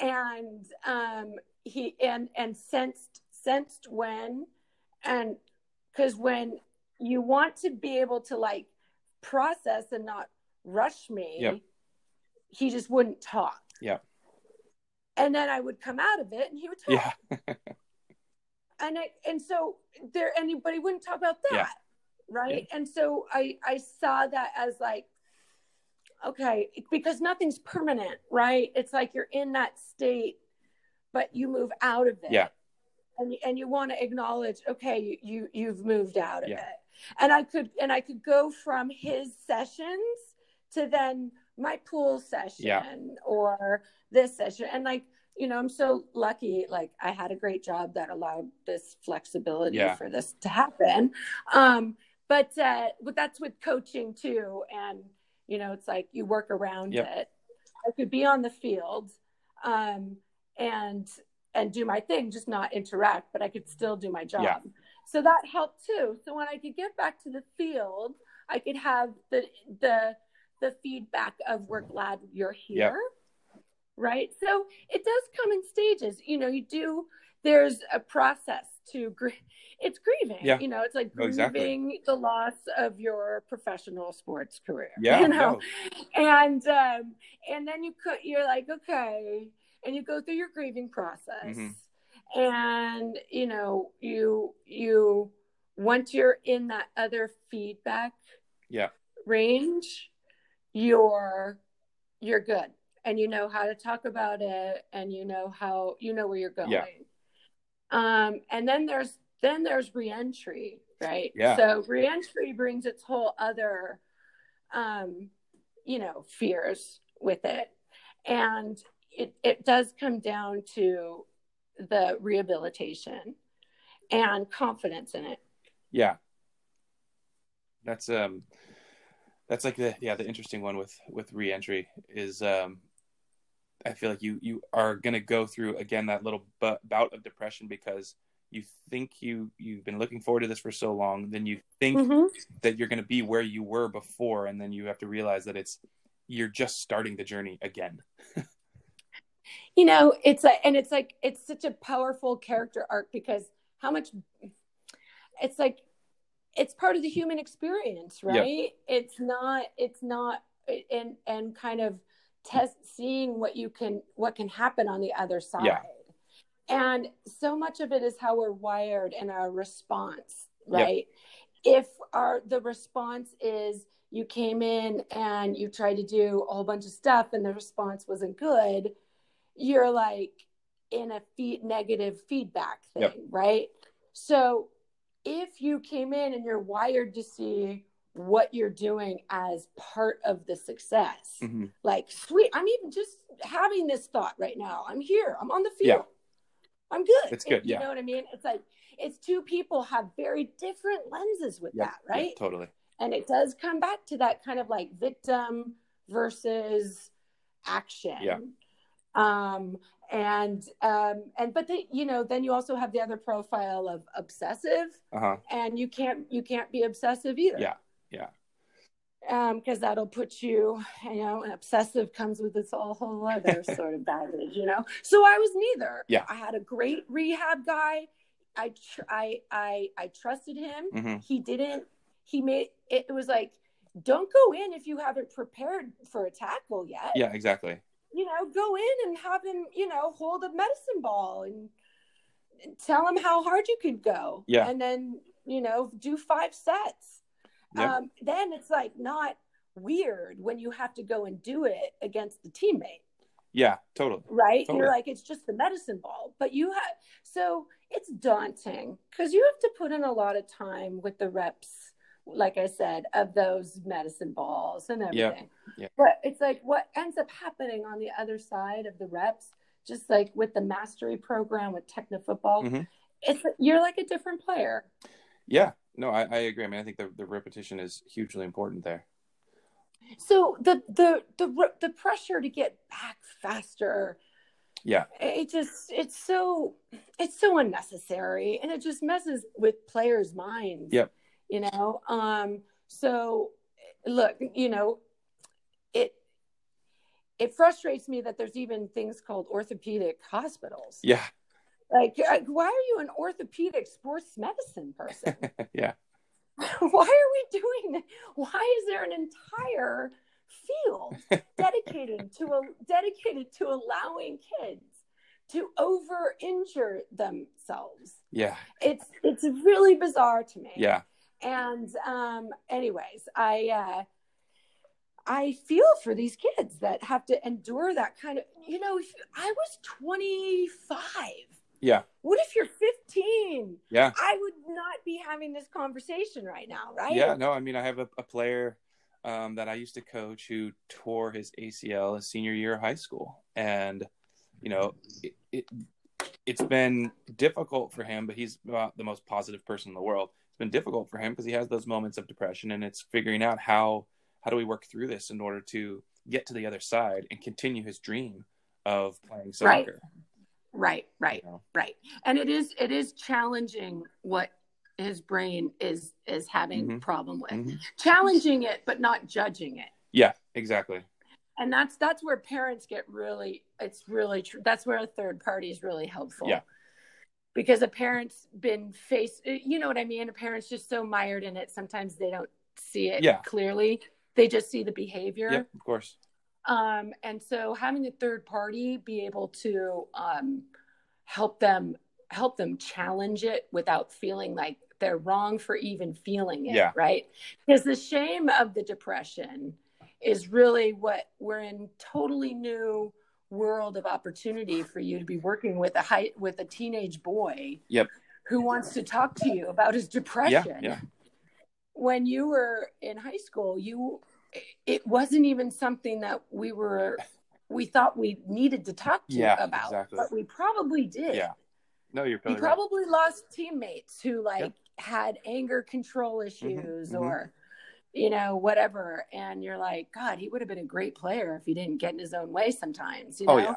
And um, he and and sensed sensed when, and because when you want to be able to like process and not rush me, yep. he just wouldn't talk. Yeah. And then I would come out of it, and he would talk. Yeah. And I, and so there, anybody wouldn't talk about that. Yeah. Right. Yeah. And so I, I saw that as like, okay, because nothing's permanent, right? It's like, you're in that state, but you move out of it. Yeah. And you, and you want to acknowledge, okay, you, you, you've moved out of yeah. it. And I could, and I could go from his sessions to then my pool session yeah. or this session. And like, you know, I'm so lucky, like I had a great job that allowed this flexibility yeah. for this to happen. Um, but, uh, but that's with coaching too. And, you know, it's like you work around yep. it. I could be on the field um, and, and do my thing, just not interact, but I could still do my job. Yeah. So that helped too. So when I could get back to the field, I could have the, the, the feedback of we're glad you're here. Yep. Right. So it does come in stages, you know, you do, there's a process to, gr- it's grieving, yeah. you know, it's like grieving exactly. the loss of your professional sports career, yeah, you know, no. and, um, and then you could, you're like, okay. And you go through your grieving process mm-hmm. and, you know, you, you, once you're in that other feedback yeah. range, you're, you're good. And you know how to talk about it, and you know how you know where you're going. Yeah. Um, and then there's then there's reentry, right? Yeah. So reentry brings its whole other, um, you know, fears with it, and it it does come down to the rehabilitation and confidence in it. Yeah, that's um, that's like the, yeah, the interesting one with, with reentry is, um, I feel like you, you are going to go through again, that little b- bout of depression because you think you, you've been looking forward to this for so long. Then you think mm-hmm. that you're going to be where you were before. And then you have to realize that it's, you're just starting the journey again. You know, it's a, and it's like, it's such a powerful character arc because how much it's like, it's part of the human experience, right? Yeah. It's not, it's not, and, and kind of test seeing what you can, what can happen on the other side. Yeah. And so much of it is how we're wired and our response, right? Yep. If our, the response is you came in and you tried to do a whole bunch of stuff and the response wasn't good, you're like in a feed, negative feedback thing, yep. right? So if you came in and you're wired to see what you're doing as part of the success, mm-hmm. like, sweet, I'm even just having this thought right now. I'm here, I'm on the field. Yeah. I'm good. It's good. You yeah. know what I mean? It's like, it's two people have very different lenses with yep, that. Right. Yep, totally. And it does come back to that kind of like victim versus action. Yeah. Um, and, um, and, but they, you know, then you also have the other profile of obsessive uh-huh. and you can't, you can't be obsessive either. Yeah. Yeah. Um, cause that'll put you, you know, an obsessive comes with this all whole other sort of baggage, you know? So I was neither. Yeah. I had a great rehab guy. I, tr- I, I, I trusted him. Mm-hmm. He didn't, he made, it, it was like, don't go in if you haven't prepared for a tackle yet. Yeah, exactly. You know, go in and have him, you know, hold a medicine ball and, and tell him how hard you could go. Yeah. And then, you know, do five sets. Yep. Um, then it's like not weird when you have to go and do it against the teammate. Yeah, totally. Right? Totally. You're like, it's just the medicine ball. But you have, so it's daunting because you have to put in a lot of time with the reps, like I said, of those medicine balls and everything. Yep. Yep. But it's like what ends up happening on the other side of the reps, just like with the mastery program with Technifootball, mm-hmm. it's you're like a different player. Yeah. No, I, I agree. I mean, I think the, the repetition is hugely important there. So the, the the the pressure to get back faster. Yeah. It just it's so it's so unnecessary, and it just messes with players' minds. Yep. You know. Um. So, look. You know, it it frustrates me that there's even things called orthopedic hospitals. Yeah. Like, like, why are you an orthopedic sports medicine person? Yeah. Why are we doing that? Why is there an entire field dedicated to a, dedicated to allowing kids to over injure themselves? Yeah. It's it's really bizarre to me. Yeah. And um, anyways, I uh, I feel for these kids that have to endure that kind of. You know, if I was twenty-five. Yeah. What if you're fifteen? Yeah. I would not be having this conversation right now, right? Yeah, no, I mean, I have a, a player um, that I used to coach who tore his A C L his senior year of high school. And, you know, it, it, it's been difficult for him, but he's about the most positive person in the world. It's been difficult for him because he has those moments of depression, and it's figuring out how, how do we work through this in order to get to the other side and continue his dream of playing soccer. Right. Right, right, yeah. right. And it is it is challenging what his brain is is having mm-hmm. problem with. Mm-hmm. Challenging it, but not judging it. Yeah, exactly. And that's that's where parents get really, it's really true. That's where a third party is really helpful. Yeah. Because a parent's been faced, you know what I mean? A parent's just so mired in it. Sometimes they don't see it yeah. clearly. They just see the behavior. Yep, of course. Um, and so having a third party be able to, um, help them, help them challenge it without feeling like they're wrong for even feeling it. Yeah. Right. Because the shame of the depression is really what we're in totally new world of opportunity for you to be working with a high, with a teenage boy yep. who wants to talk to you about his depression. Yeah, yeah. When you were in high school, you it wasn't even something that we were, we thought we needed to talk to yeah, about, exactly. but we probably did. Yeah. No, you're probably, we probably right. lost teammates who like yep. had anger control issues mm-hmm, or, you know, whatever. And you're like, God, he would have been a great player if he didn't get in his own way sometimes, you know, oh, yeah.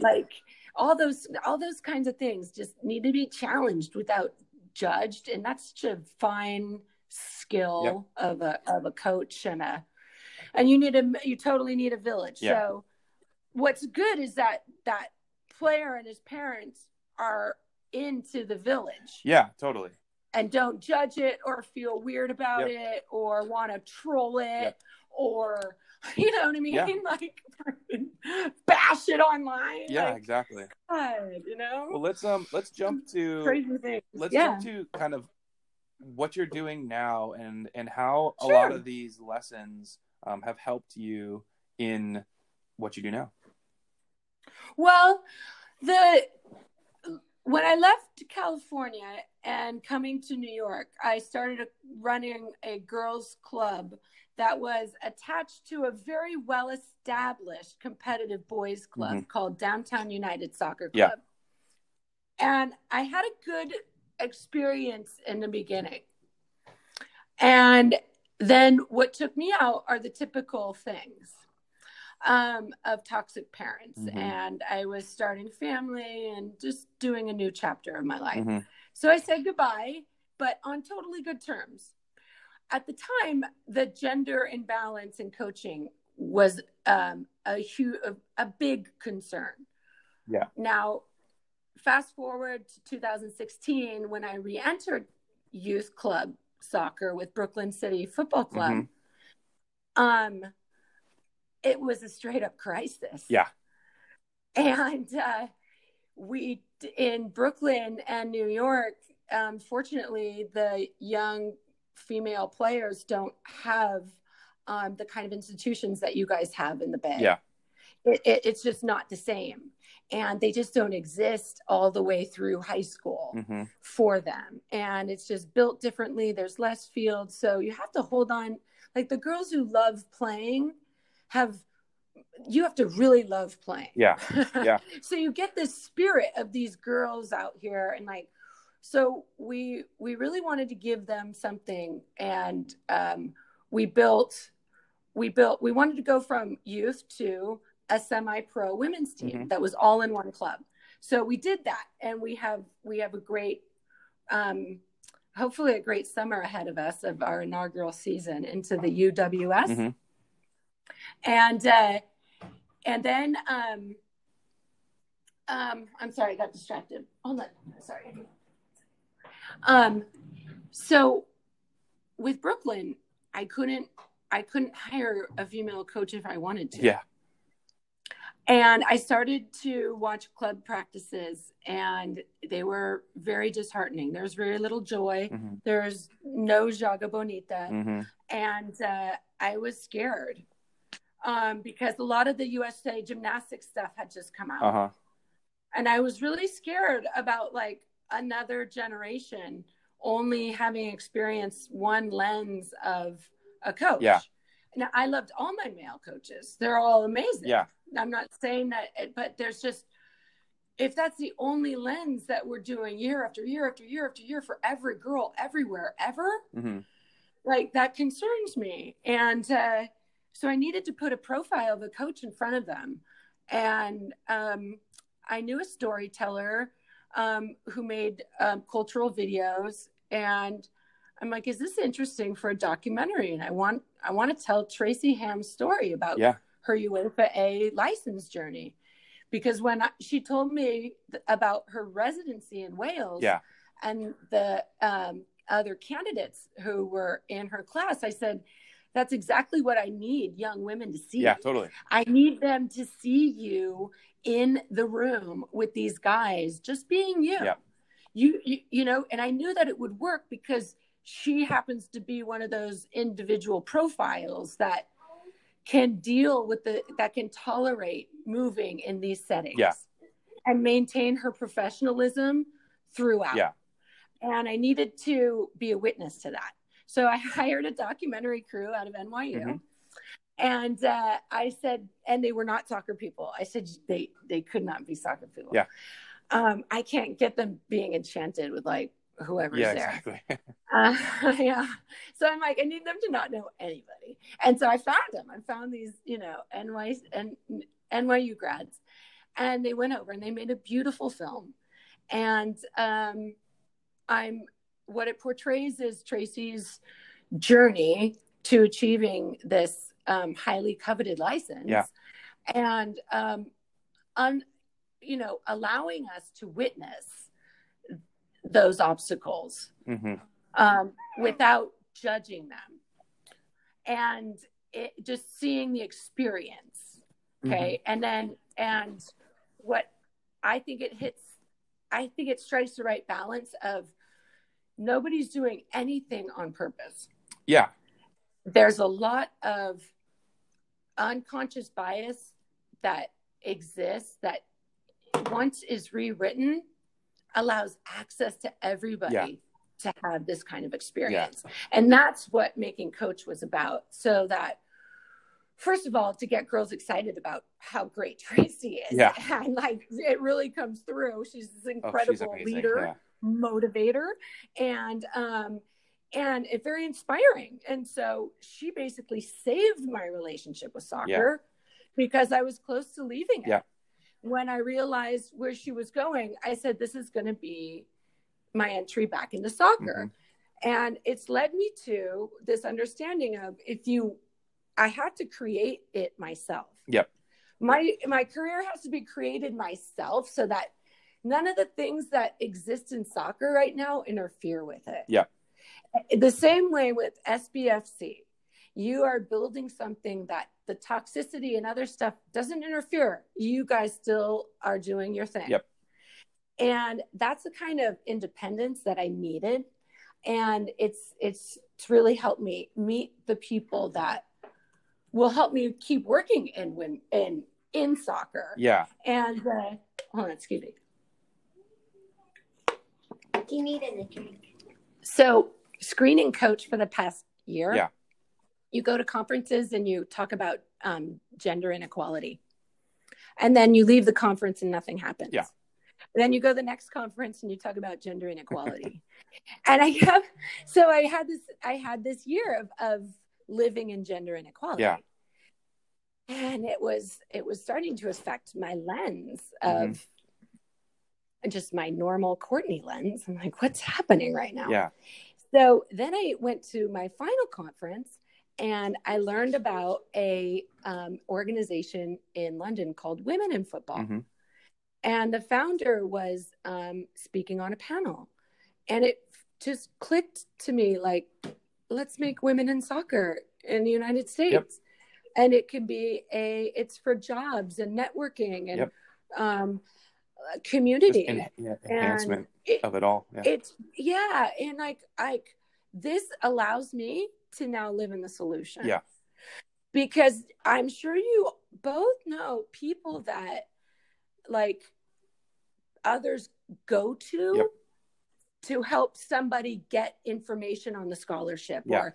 like all those, all those kinds of things just need to be challenged without judged. And that's such a fine skill yep. of a, of a coach and a, and you need a, you totally need a village. Yeah. So what's good is that, that player and his parents are into the village. Yeah, totally. And don't judge it or feel weird about yep. it or want to troll it yep. or, you know what I mean? Yeah. Like bash it online. Yeah, like, exactly. God, you know? Well, let's, um, let's jump to, crazy things. Let's yeah. jump to kind of what you're doing now and, and how sure. a lot of these lessons um, have helped you in what you do now. Well, the, when I left California and coming to New York, I started a, running a girls' club that was attached to a very well-established competitive boys' club mm-hmm. called Downtown United Soccer Club. Yeah. And I had a good experience in the beginning. And then what took me out are the typical things. Um, of toxic parents. Mm-hmm. And I was starting family and just doing a new chapter of my life. Mm-hmm. So I said goodbye, but on totally good terms. At the time, the gender imbalance in coaching was um, a huge, a, a big concern. Yeah. Now, fast forward to two thousand sixteen, when I re-entered youth club soccer with Brooklyn City Football Club, mm-hmm. um, it was a straight up crisis. Yeah. And uh, we in Brooklyn and New York, um, fortunately, the young female players don't have um, the kind of institutions that you guys have in the Bay. Yeah. It, it, it's just not the same. And they just don't exist all the way through high school mm-hmm. for them. And it's just built differently. There's less fields. So you have to hold on. Like the girls who love playing, have you have to really love playing. Yeah. Yeah. So you get this spirit of these girls out here and like, so we, we really wanted to give them something. And um, we built, we built, we wanted to go from youth to a semi-pro women's team mm-hmm. that was all in one club. So we did that. And we have, we have a great, um, hopefully a great summer ahead of us of our inaugural season into the U W S. Mm-hmm. And, uh, and then, um, um, I'm sorry, I got distracted. Hold on. Sorry. Um, so with Brooklyn, I couldn't, I couldn't hire a female coach if I wanted to. Yeah. And I started to watch club practices and they were very disheartening. There's very little joy. Mm-hmm. There's no Jaga Bonita. Mm-hmm. And, uh, I was scared. Um, because a lot of the U S A gymnastics stuff had just come out. Uh-huh. And I was really scared about like another generation only having experienced one lens of a coach. Yeah. Now, I loved all my male coaches. They're all amazing. Yeah. I'm not saying that, but there's just, if that's the only lens that we're doing year after year after year after year for every girl, everywhere, ever, mm-hmm. like that concerns me. And, uh, so I needed to put a profile of a coach in front of them. And um, I knew a storyteller um, who made um, cultural videos. And I'm like, is this interesting for a documentary? And I want I want to tell Tracy Hamm's story about yeah. her UEFA A license journey. Because when I, she told me th- about her residency in Wales yeah. and the um, other candidates who were in her class, I said, that's exactly what I need young women to see. Yeah, totally. I need them to see you in the room with these guys, just being you. Yeah. You, you, you know, and I knew that it would work because she happens to be one of those individual profiles that can deal with the, that can tolerate moving in these settings yeah. and maintain her professionalism throughout. Yeah. And I needed to be a witness to that. So I hired a documentary crew out of N Y U mm-hmm. and uh, I said, and they were not soccer people. I said, they, they could not be soccer people. Yeah. Um, I can't get them being enchanted with like whoever's yeah, there. Exactly. uh, yeah. So I'm like, I need them to not know anybody. And so I found them. I found these, you know, N Y and N Y U grads, and they went over and they made a beautiful film. And um, I'm, what it portrays is Tracy's journey to achieving this um, highly coveted license. Yeah. And, um, un, you know, allowing us to witness those obstacles, mm-hmm. um, without judging them, and it, just seeing the experience. Okay. Mm-hmm. And then, and what I think it hits, I think it strikes the right balance of nobody's doing anything on purpose. Yeah. There's a lot of unconscious bias that exists that once is rewritten allows access to everybody yeah. to have this kind of experience. Yeah. And that's what Making Coach was about. So that, first of all, to get girls excited about how great Tracy is. Yeah. And like, it really comes through. She's this incredible oh, she's amazing. leader, yeah. motivator, and, um, and it's very inspiring. And so she basically saved my relationship with soccer yeah. because I was close to leaving it. Yeah. When I realized where she was going, I said, this is going to be my entry back into soccer. Mm-hmm. And it's led me to this understanding of if you, I had to create it myself. Yep. My, my career has to be created myself so that none of the things that exist in soccer right now interfere with it. Yeah. The same way with S B F C, you are building something that the toxicity and other stuff doesn't interfere. You guys still are doing your thing. Yep. And that's the kind of independence that I needed. And it's, it's, it's really helped me meet the people that will help me keep working in, in, in, in soccer. Yeah. And, uh, hold on, excuse me. Do you need anything? So screening coach for the past year. Yeah. You go to conferences and you talk about um, gender inequality, and then you leave the conference and nothing happens. Yeah. And then you go to the next conference and you talk about gender inequality. And I have, so I had this, I had this year of, of living in gender inequality. Yeah. And it was, it was starting to affect my lens of mm-hmm. just my normal Courtney lens. I'm like, what's happening right now? Yeah. So then I went to my final conference, and I learned about a um, organization in London called Women in Football. Mm-hmm. And the founder was um, speaking on a panel. And it just clicked to me, like, let's make women in soccer in the United States. Yep. And it can be a, it's for jobs and networking and yep. um, community. En- yeah, enhancement and of it all. Yeah. It's, yeah. And like, like this allows me to now live in the solution. Yeah. Because I'm sure you both know people that like others go to yep. to help somebody get information on the scholarship yeah. or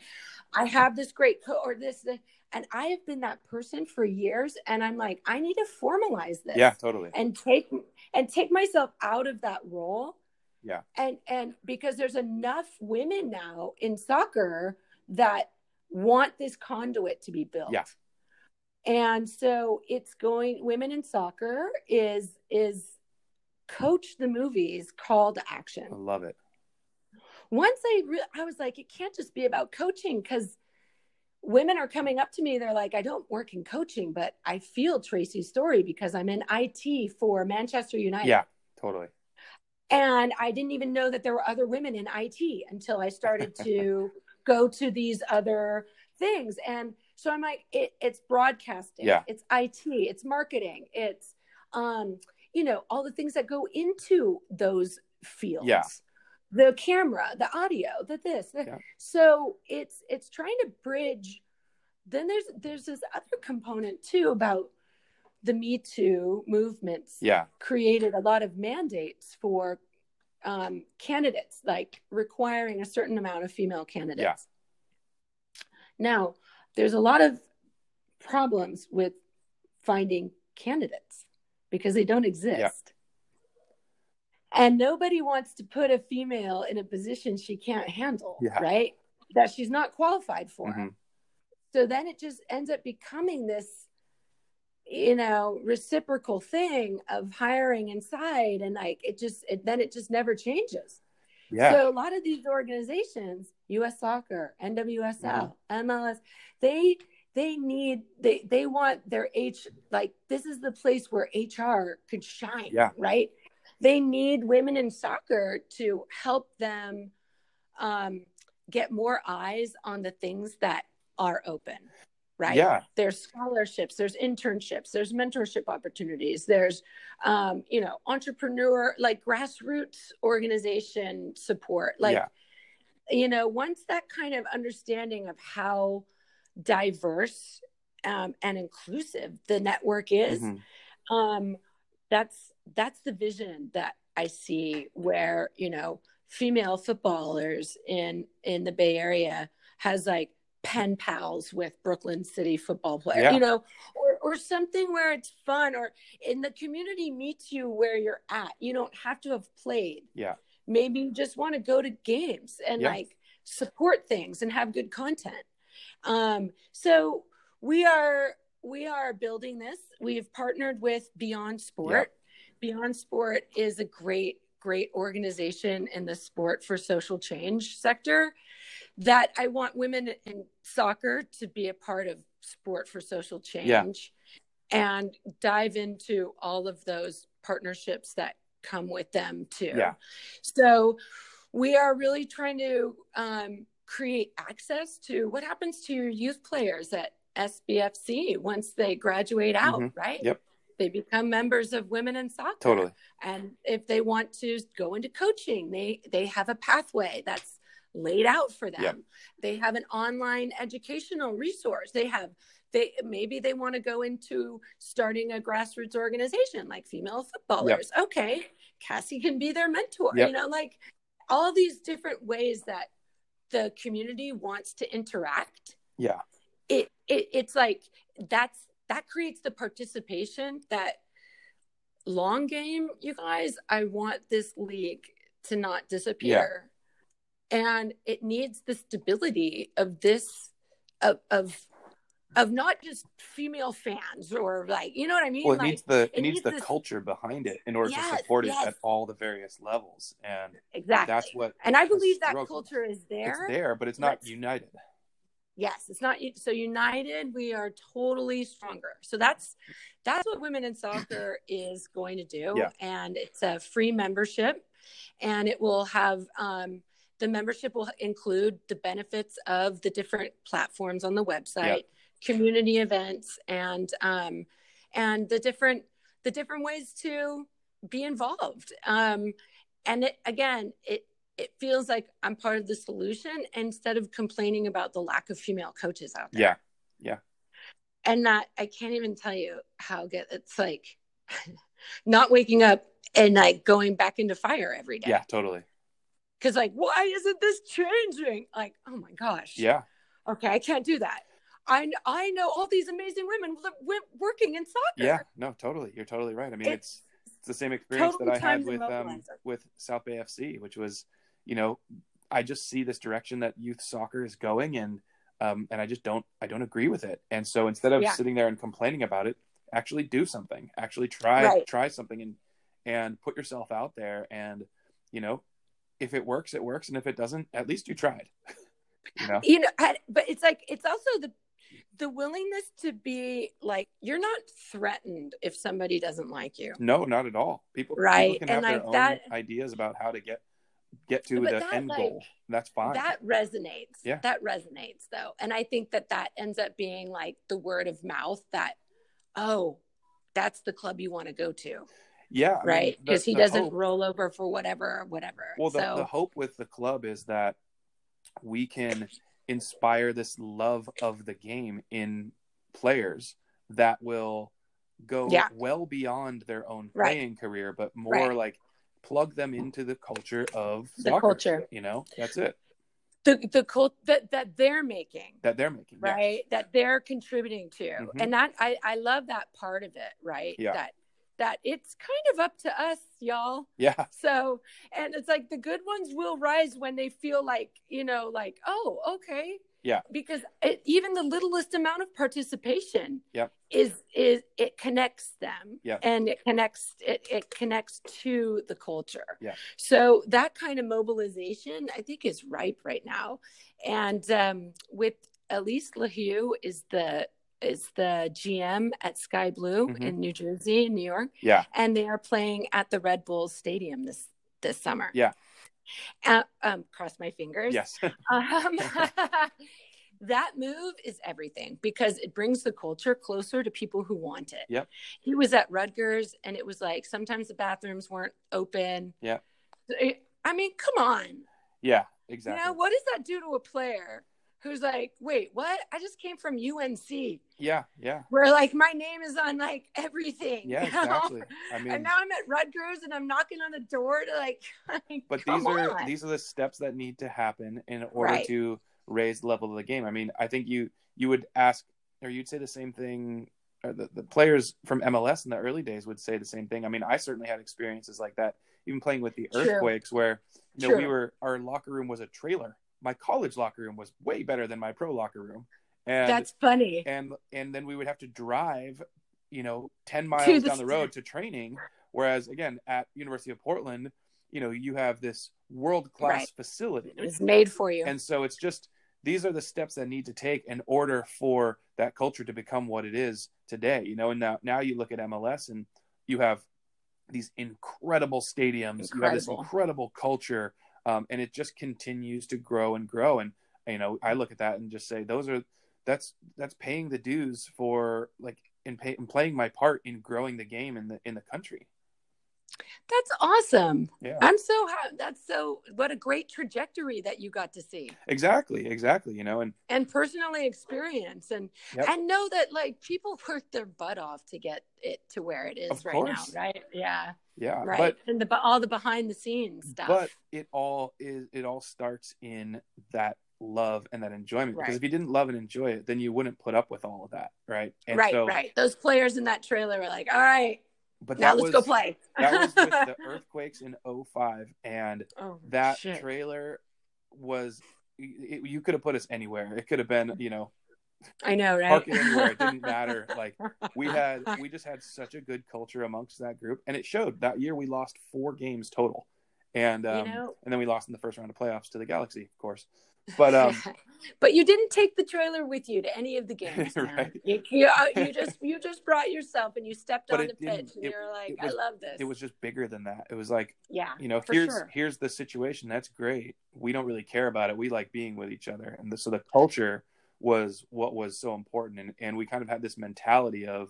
I have this great co or this, this, and I have been that person for years, and I'm like, I need to formalize this. Yeah, totally. And take and take myself out of that role. Yeah. And and because there's enough women now in soccer that want this conduit to be built. Yeah. And so it's going, Women in Soccer is, is Coach the Movie's call to action. I love it. Once I, re- I was like, it can't just be about coaching, because women are coming up to me. They're like, I don't work in coaching, but I feel Tracy's story because I'm in I T for Manchester United. Yeah, totally. And I didn't even know that there were other women in I T until I started to go to these other things. And so I'm like, it, it's broadcasting, yeah. it's I T, it's marketing, it's, um, you know, all the things that go into those fields, yeah. the camera, the audio, the this. The, yeah. So it's, it's trying to bridge. Then there's, there's this other component too about the Me Too movements yeah. created a lot of mandates for um, candidates, like requiring a certain amount of female candidates. Yeah. Now, there's a lot of problems with finding candidates because they don't exist. Yeah. And nobody wants to put a female in a position she can't handle, yeah. right? That she's not qualified for. Mm-hmm. So then it just ends up becoming this, you know, reciprocal thing of hiring inside. And like, it just, it, then it just never changes. Yeah. So a lot of these organizations, U S Soccer, N W S L, yeah. M L S, they, they need, they, they want their H, like, this is the place where H R could shine, yeah. right? They need women in soccer to help them um, get more eyes on the things that are open, right? Yeah. There's scholarships, there's internships, there's mentorship opportunities, there's, um, you know, entrepreneur, like grassroots organization support. Like, yeah. you know, once that kind of understanding of how diverse um, and inclusive the network is, mm-hmm. um, that's, that's the vision that I see where, you know, female footballers in, in the Bay Area has like pen pals with Brooklyn City football players, yeah. you know, or, or something where it's fun, or in the community meets you where you're at. You don't have to have played. Yeah. Maybe you just want to go to games and yeah. like support things and have good content. Um, so we are, we are building this. We've partnered with Beyond Sport. Yeah. Beyond Sport is a great, great organization in the sport for social change sector that I want women in soccer to be a part of sport for social change yeah. and dive into all of those partnerships that come with them too. Yeah. So we are really trying to um, create access to what happens to your youth players at S B F C once they graduate out, mm-hmm. right? Yep. They become members of Women in Soccer. Totally. And if they want to go into coaching, they, they have a pathway that's laid out for them. Yep. They have an online educational resource. They have, they, maybe they want to go into starting a grassroots organization like female footballers. Yep. Okay. Cassie can be their mentor, yep. you know, like all these different ways that the community wants to interact. Yeah. It, it it's like, that's, that creates the participation, that long game, you guys, I want this league to not disappear. Yeah. And it needs the stability of this, of, of, of not just female fans or like, you know what I mean? Well, it like, needs the, it, it needs, needs the this... culture behind it in order yes, to support yes. it at all the various levels. And exactly. that's what, and I believe that struggle. Culture is there. It's there, but it's not Let's... united. Yes, it's not so united. We are totally stronger. So that's that's what Women in Soccer is going to do, yeah. and it's a free membership, and it will have um, the membership will include the benefits of the different platforms on the website, yeah. community events, and um, and the different the different ways to be involved. Um, and it, again, it. It feels like I'm part of the solution instead of complaining about the lack of female coaches out there. Yeah. Yeah. And that, I can't even tell you how good it's like not waking up and like going back into fire every day. Yeah, totally. Cause like, why isn't this changing? Like, oh my gosh. Yeah. Okay. I can't do that. I, I know all these amazing women working in soccer. Yeah, no, totally. You're totally right. I mean, it's, it's, it's the same experience that I had with, um, with South Bay F C, which was, you know, I just see this direction that youth soccer is going, and um, and I just don't, I don't agree with it. And so instead of yeah. sitting there and complaining about it, actually do something, actually try, right. try something and, and put yourself out there. And, you know, if it works, it works. And if it doesn't, at least you tried, you know, you know, I, but it's like, it's also the, the willingness to be like, you're not threatened if somebody doesn't like you. No, not at all. People, right. people can and have like their that, own ideas about how to get, get to but the that, end like, goal. That's fine. That resonates. Yeah. That resonates though. And I think that that ends up being like the word of mouth that, oh, that's the club you want to go to. Yeah. Right. Because I mean, he doesn't hope. roll over for whatever, whatever. Well, the, so, the hope with the club is that we can inspire this love of the game in players that will go yeah. well beyond their own playing right. career, but more right. like, plug them into the culture of the soccer, culture, you know, that's it. The, the cult that, that they're making, that they're making, right. Yes. That they're contributing to. Mm-hmm. And that, I, I love that part of it. Right. Yeah. That that it's kind of up to us, y'all. Yeah. So, and it's like the good ones will rise when they feel like, you know, like, oh, okay. Yeah. Because it, even the littlest amount of participation yeah. is, is it connects them yeah. and it connects, it, it connects to the culture. Yeah. So that kind of mobilization, I think, is ripe right now. And um, with Elise LaHue is the, is the G M at Sky Blue mm-hmm. in New Jersey, in New York. Yeah. And they are playing at the Red Bull Stadium this, this summer. Yeah. Uh, um, cross my fingers. Yes. um, that move is everything because it brings the culture closer to people who want it. Yep. He was at Rutgers and it was like, sometimes the bathrooms weren't open. Yeah. I mean, come on. Yeah, exactly. You know, what does that do to a player who's like, wait, what? I just came from U N C. Yeah, yeah. Where like my name is on like everything. Yeah, you know? Exactly. I mean, and now I'm at Rutgers and I'm knocking on the door to like. like but these on. are these are the steps that need to happen in order right. to raise the level of the game. I mean, I think you you would ask, or you'd say the same thing. Or the, the players from M L S in the early days would say the same thing. I mean, I certainly had experiences like that, even playing with the Earthquakes, True. where you know True. we were our locker room was a trailer. My college locker room was way better than my pro locker room. And that's funny. And, and then we would have to drive, you know, ten miles down the road to training. Whereas again, at University of Portland, you know, you have this world-class right. facility. It was made for you. And so it's just, these are the steps that need to take in order for that culture to become what it is today. You know, and now, now you look at M L S and you have these incredible stadiums. Incredible. You have this incredible culture. Um, and it just continues to grow and grow. And, you know, I look at that and just say, those are, that's, that's paying the dues for like, in, pay, in playing my part in growing the game in the, in the country. That's awesome. Yeah. I'm so happy. That's so, what a great trajectory that you got to see. Exactly. Exactly. You know, and, and personally experience and, yep. and know that like people worked their butt off to get it to where it is of right course. now. Right. Yeah. Yeah, right. But, and the all the behind the scenes stuff. But it all is it all starts in that love and that enjoyment. Right. Because if you didn't love and enjoy it, then you wouldn't put up with all of that, right? And right, so, right. Those players in that trailer were like, "All right, but now let's was, go play." That was with the Earthquakes in oh five, and oh, that shit. trailer was it, you could have put us anywhere. It could have been, you know. I know, right? Parking anywhere, it didn't matter. Like we had, we just had such a good culture amongst that group, and it showed. That year, we lost four games total, and um, you know, and then we lost in the first round of playoffs to the Galaxy, of course. But um, but you didn't take the trailer with you to any of the games. Right? You, you, you just you just brought yourself, and you stepped but on the pitch, and you're like, was, I love this. It was just bigger than that. It was like, yeah, you know, here's sure. here's the situation. That's great. We don't really care about it. We like being with each other, and the, so the culture was what was so important. And, and we kind of had this mentality of,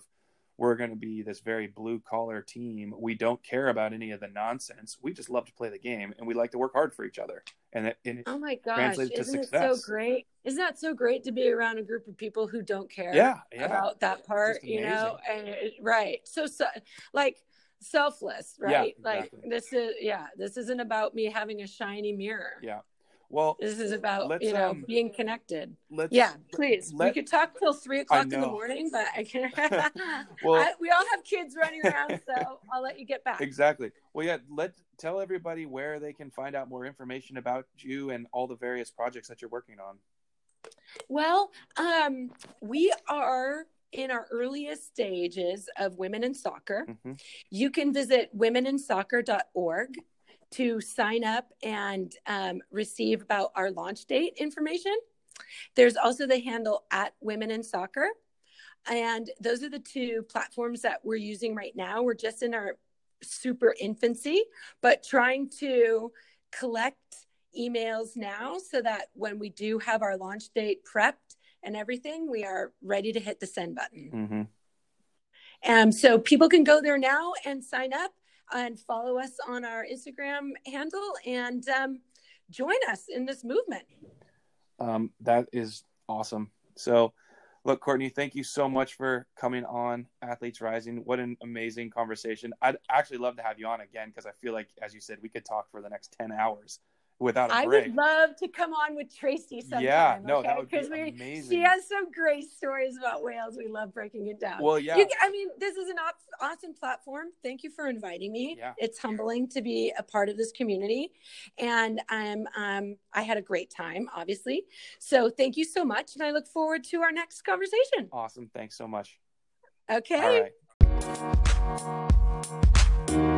we're going to be this very blue collar team. We don't care about any of the nonsense. We just love to play the game and we like to work hard for each other. And it, and oh my gosh, isn't it so great? Isn't that so great to be around a group of people who don't care yeah, yeah. about that part, you know? And it, right. So, so like, selfless, right? Yeah, exactly. Like this is, yeah, this isn't about me having a shiny mirror. Yeah. Well, this is about, you know, um, being connected. Let's, yeah, please. Let, we could talk till three o'clock in the morning, but I can't. well, I, we all have kids running around, so I'll let you get back. Exactly. Well, yeah, let tell everybody where they can find out more information about you and all the various projects that you're working on. Well, um, we are in our earliest stages of Women in Soccer. Mm-hmm. You can visit women in soccer dot org. to sign up and um, receive about our launch date information. There's also the handle at Women in Soccer. And those are the two platforms that we're using right now. We're just in our super infancy, but trying to collect emails now so that when we do have our launch date prepped and everything, we are ready to hit the send button. Mm-hmm. Um, so people can go there now and sign up and follow us on our Instagram handle and um, join us in this movement. Um, that is awesome. So look, Courtney, thank you so much for coming on Athletes Rising. What an amazing conversation. I'd actually love to have you on again, because I feel like, as you said, we could talk for the next ten hours without a break. I would love to come on with Tracy sometime. Yeah, no, okay? That would be we, amazing. She has some great stories about Wales. We love breaking it down. Well, yeah. You, I mean, this is an awesome platform. Thank you for inviting me. Yeah. It's humbling to be a part of this community. And I'm, um, I had a great time, obviously. So thank you so much. And I look forward to our next conversation. Awesome. Thanks so much. Okay. All right.